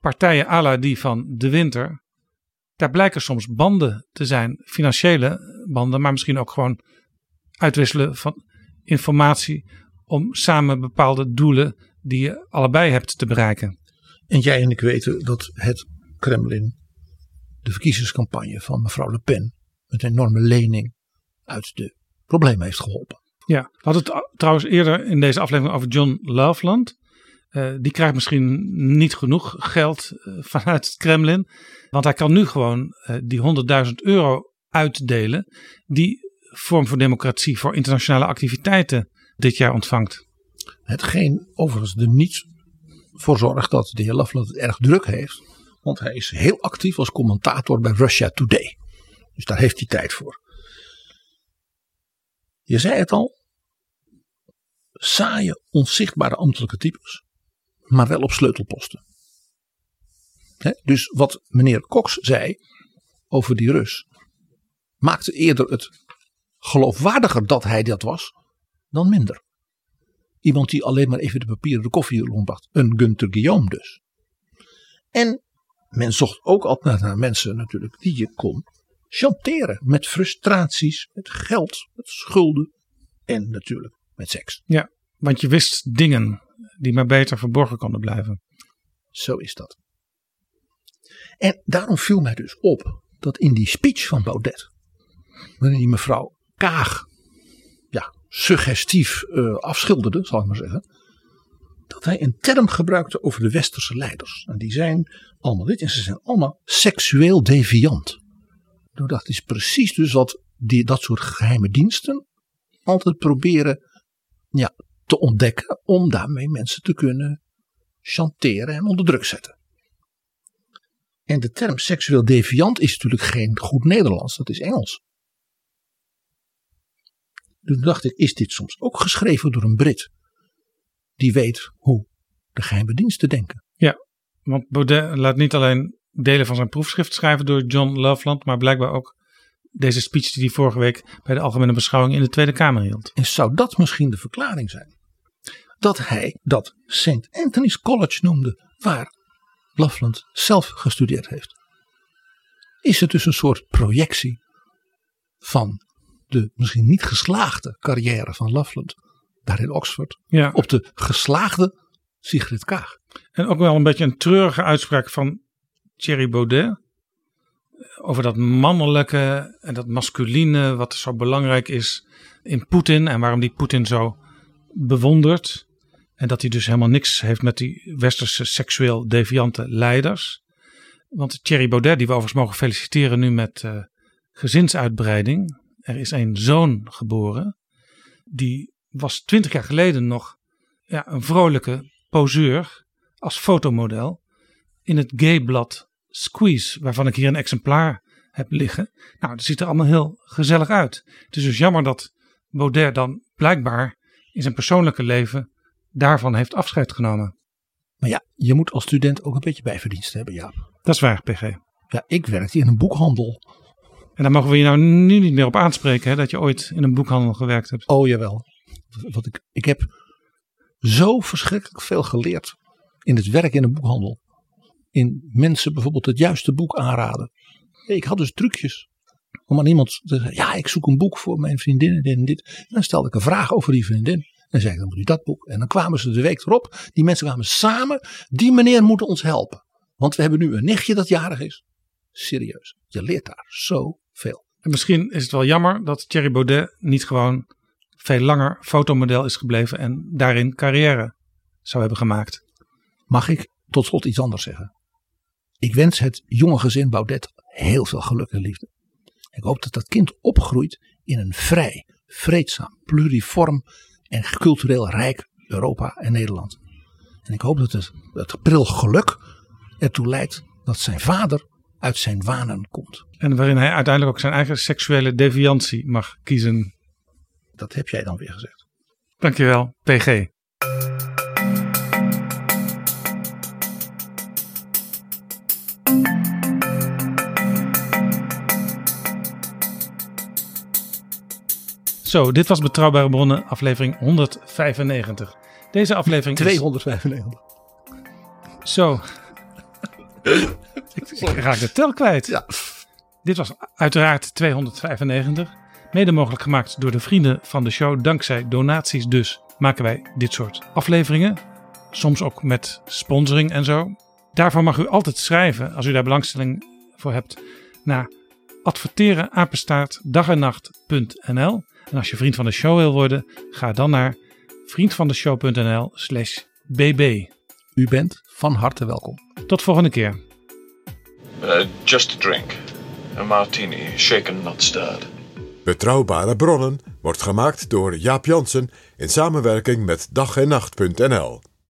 partijen à la die van de Winter, daar blijken soms banden te zijn, financiële banden, maar misschien ook gewoon uitwisselen van informatie om samen bepaalde doelen die je allebei hebt te bereiken. En jij en ik weten dat het Kremlin de verkiezingscampagne van mevrouw Le Pen met een enorme lening uit de problemen heeft geholpen. Ja, we hadden het trouwens eerder in deze aflevering over John Loveland. Die krijgt misschien niet genoeg geld vanuit het Kremlin. Want hij kan nu gewoon die €100.000 uitdelen die Vorm voor Democratie voor internationale activiteiten dit jaar ontvangt. Hetgeen overigens er niet voor zorgt dat de heer Loveland het erg druk heeft. Want hij is heel actief als commentator bij Russia Today. Dus daar heeft hij tijd voor. Je zei het al. Saaie, onzichtbare ambtelijke types. Maar wel op sleutelposten. Dus wat meneer Cox zei over die Rus maakte eerder het geloofwaardiger dat hij dat was dan minder. Iemand die alleen maar even de papieren koffie rondbracht. Een Gunther Guillaume dus. En men zocht ook altijd naar mensen natuurlijk die je kon chanteren met frustraties, met geld, met schulden en natuurlijk met seks. Ja, want je wist dingen die maar beter verborgen konden blijven. Zo is dat. En daarom viel mij dus op dat in die speech van Baudet, waarin die mevrouw Kaag suggestief afschilderde, zal ik maar zeggen, dat hij een term gebruikte over de westerse leiders. En die zijn allemaal dit en ze zijn allemaal seksueel deviant. Nou, dat is precies dus wat dat soort geheime diensten altijd proberen te ontdekken om daarmee mensen te kunnen chanteren en onder druk zetten. En de term seksueel deviant is natuurlijk geen goed Nederlands, dat is Engels. Toen dacht ik, is dit soms ook geschreven door een Brit die weet hoe de geheime diensten denken? Ja, want Baudet laat niet alleen delen van zijn proefschrift schrijven door John Loveland, maar blijkbaar ook deze speech die hij vorige week bij de Algemene Beschouwing in de Tweede Kamer hield. En zou dat misschien de verklaring zijn? Dat hij dat St. Anthony's College noemde, waar Loveland zelf gestudeerd heeft. Is het dus een soort projectie van de misschien niet geslaagde carrière van Loveland daar in Oxford op de geslaagde Sigrid Kaag? En ook wel een beetje een treurige uitspraak van Thierry Baudet over dat mannelijke en dat masculine wat zo belangrijk is in Poetin en waarom die Poetin zo bewondert en dat hij dus helemaal niks heeft met die westerse seksueel deviante leiders. Want Thierry Baudet, die we overigens mogen feliciteren nu met gezinsuitbreiding. Er is een zoon geboren. Die was 20 jaar geleden nog een vrolijke poseur als fotomodel in het gayblad Squeeze, waarvan ik hier een exemplaar heb liggen. Nou, dat ziet er allemaal heel gezellig uit. Het is dus jammer dat Baudet dan blijkbaar in zijn persoonlijke leven daarvan heeft afscheid genomen. Maar ja, je moet als student ook een beetje bijverdienst hebben, Jaap. Dat is waar, PG. Ja, ik werkte in een boekhandel. En daar mogen we je nou nu niet meer op aanspreken, hè, dat je ooit in een boekhandel gewerkt hebt. Oh, jawel. Want ik heb zo verschrikkelijk veel geleerd in het werk in een boekhandel. In mensen bijvoorbeeld het juiste boek aanraden. Ik had dus trucjes om aan iemand te zeggen, ja, ik zoek een boek voor mijn vriendin en dit en dit. En dan stelde ik een vraag over die vriendin. En zei ik, dan moet u dat boek. En dan kwamen ze de week erop. Die mensen kwamen samen. Die meneer moet ons helpen. Want we hebben nu een nichtje dat jarig is. Serieus, je leert daar zoveel. En misschien is het wel jammer dat Thierry Baudet niet gewoon veel langer fotomodel is gebleven en daarin carrière zou hebben gemaakt. Mag ik tot slot iets anders zeggen? Ik wens het jonge gezin Baudet heel veel geluk en liefde. Ik hoop dat dat kind opgroeit in een vrij, vreedzaam, pluriform en cultureel rijk Europa en Nederland. En ik hoop dat het pril geluk ertoe leidt dat zijn vader uit zijn wanen komt. En waarin hij uiteindelijk ook zijn eigen seksuele deviantie mag kiezen. Dat heb jij dan weer gezegd. Dankjewel, PG. Zo, dit was Betrouwbare Bronnen, aflevering 195. Deze aflevering 295. Zo. Ik raak de tel kwijt. Ja. Dit was uiteraard 295. Mede mogelijk gemaakt door de vrienden van de show. Dankzij donaties dus maken wij dit soort afleveringen. Soms ook met sponsoring en zo. Daarvoor mag u altijd schrijven, als u daar belangstelling voor hebt, naar adverteren@dagennacht.nl. En als je vriend van de show wil worden, ga dan naar vriendvandeshow.nl/bb. U bent van harte welkom. Tot volgende keer. Just a drink. Een martini, shaken not stirred. Betrouwbare Bronnen wordt gemaakt door Jaap Jansen in samenwerking met dag-en-nacht.nl.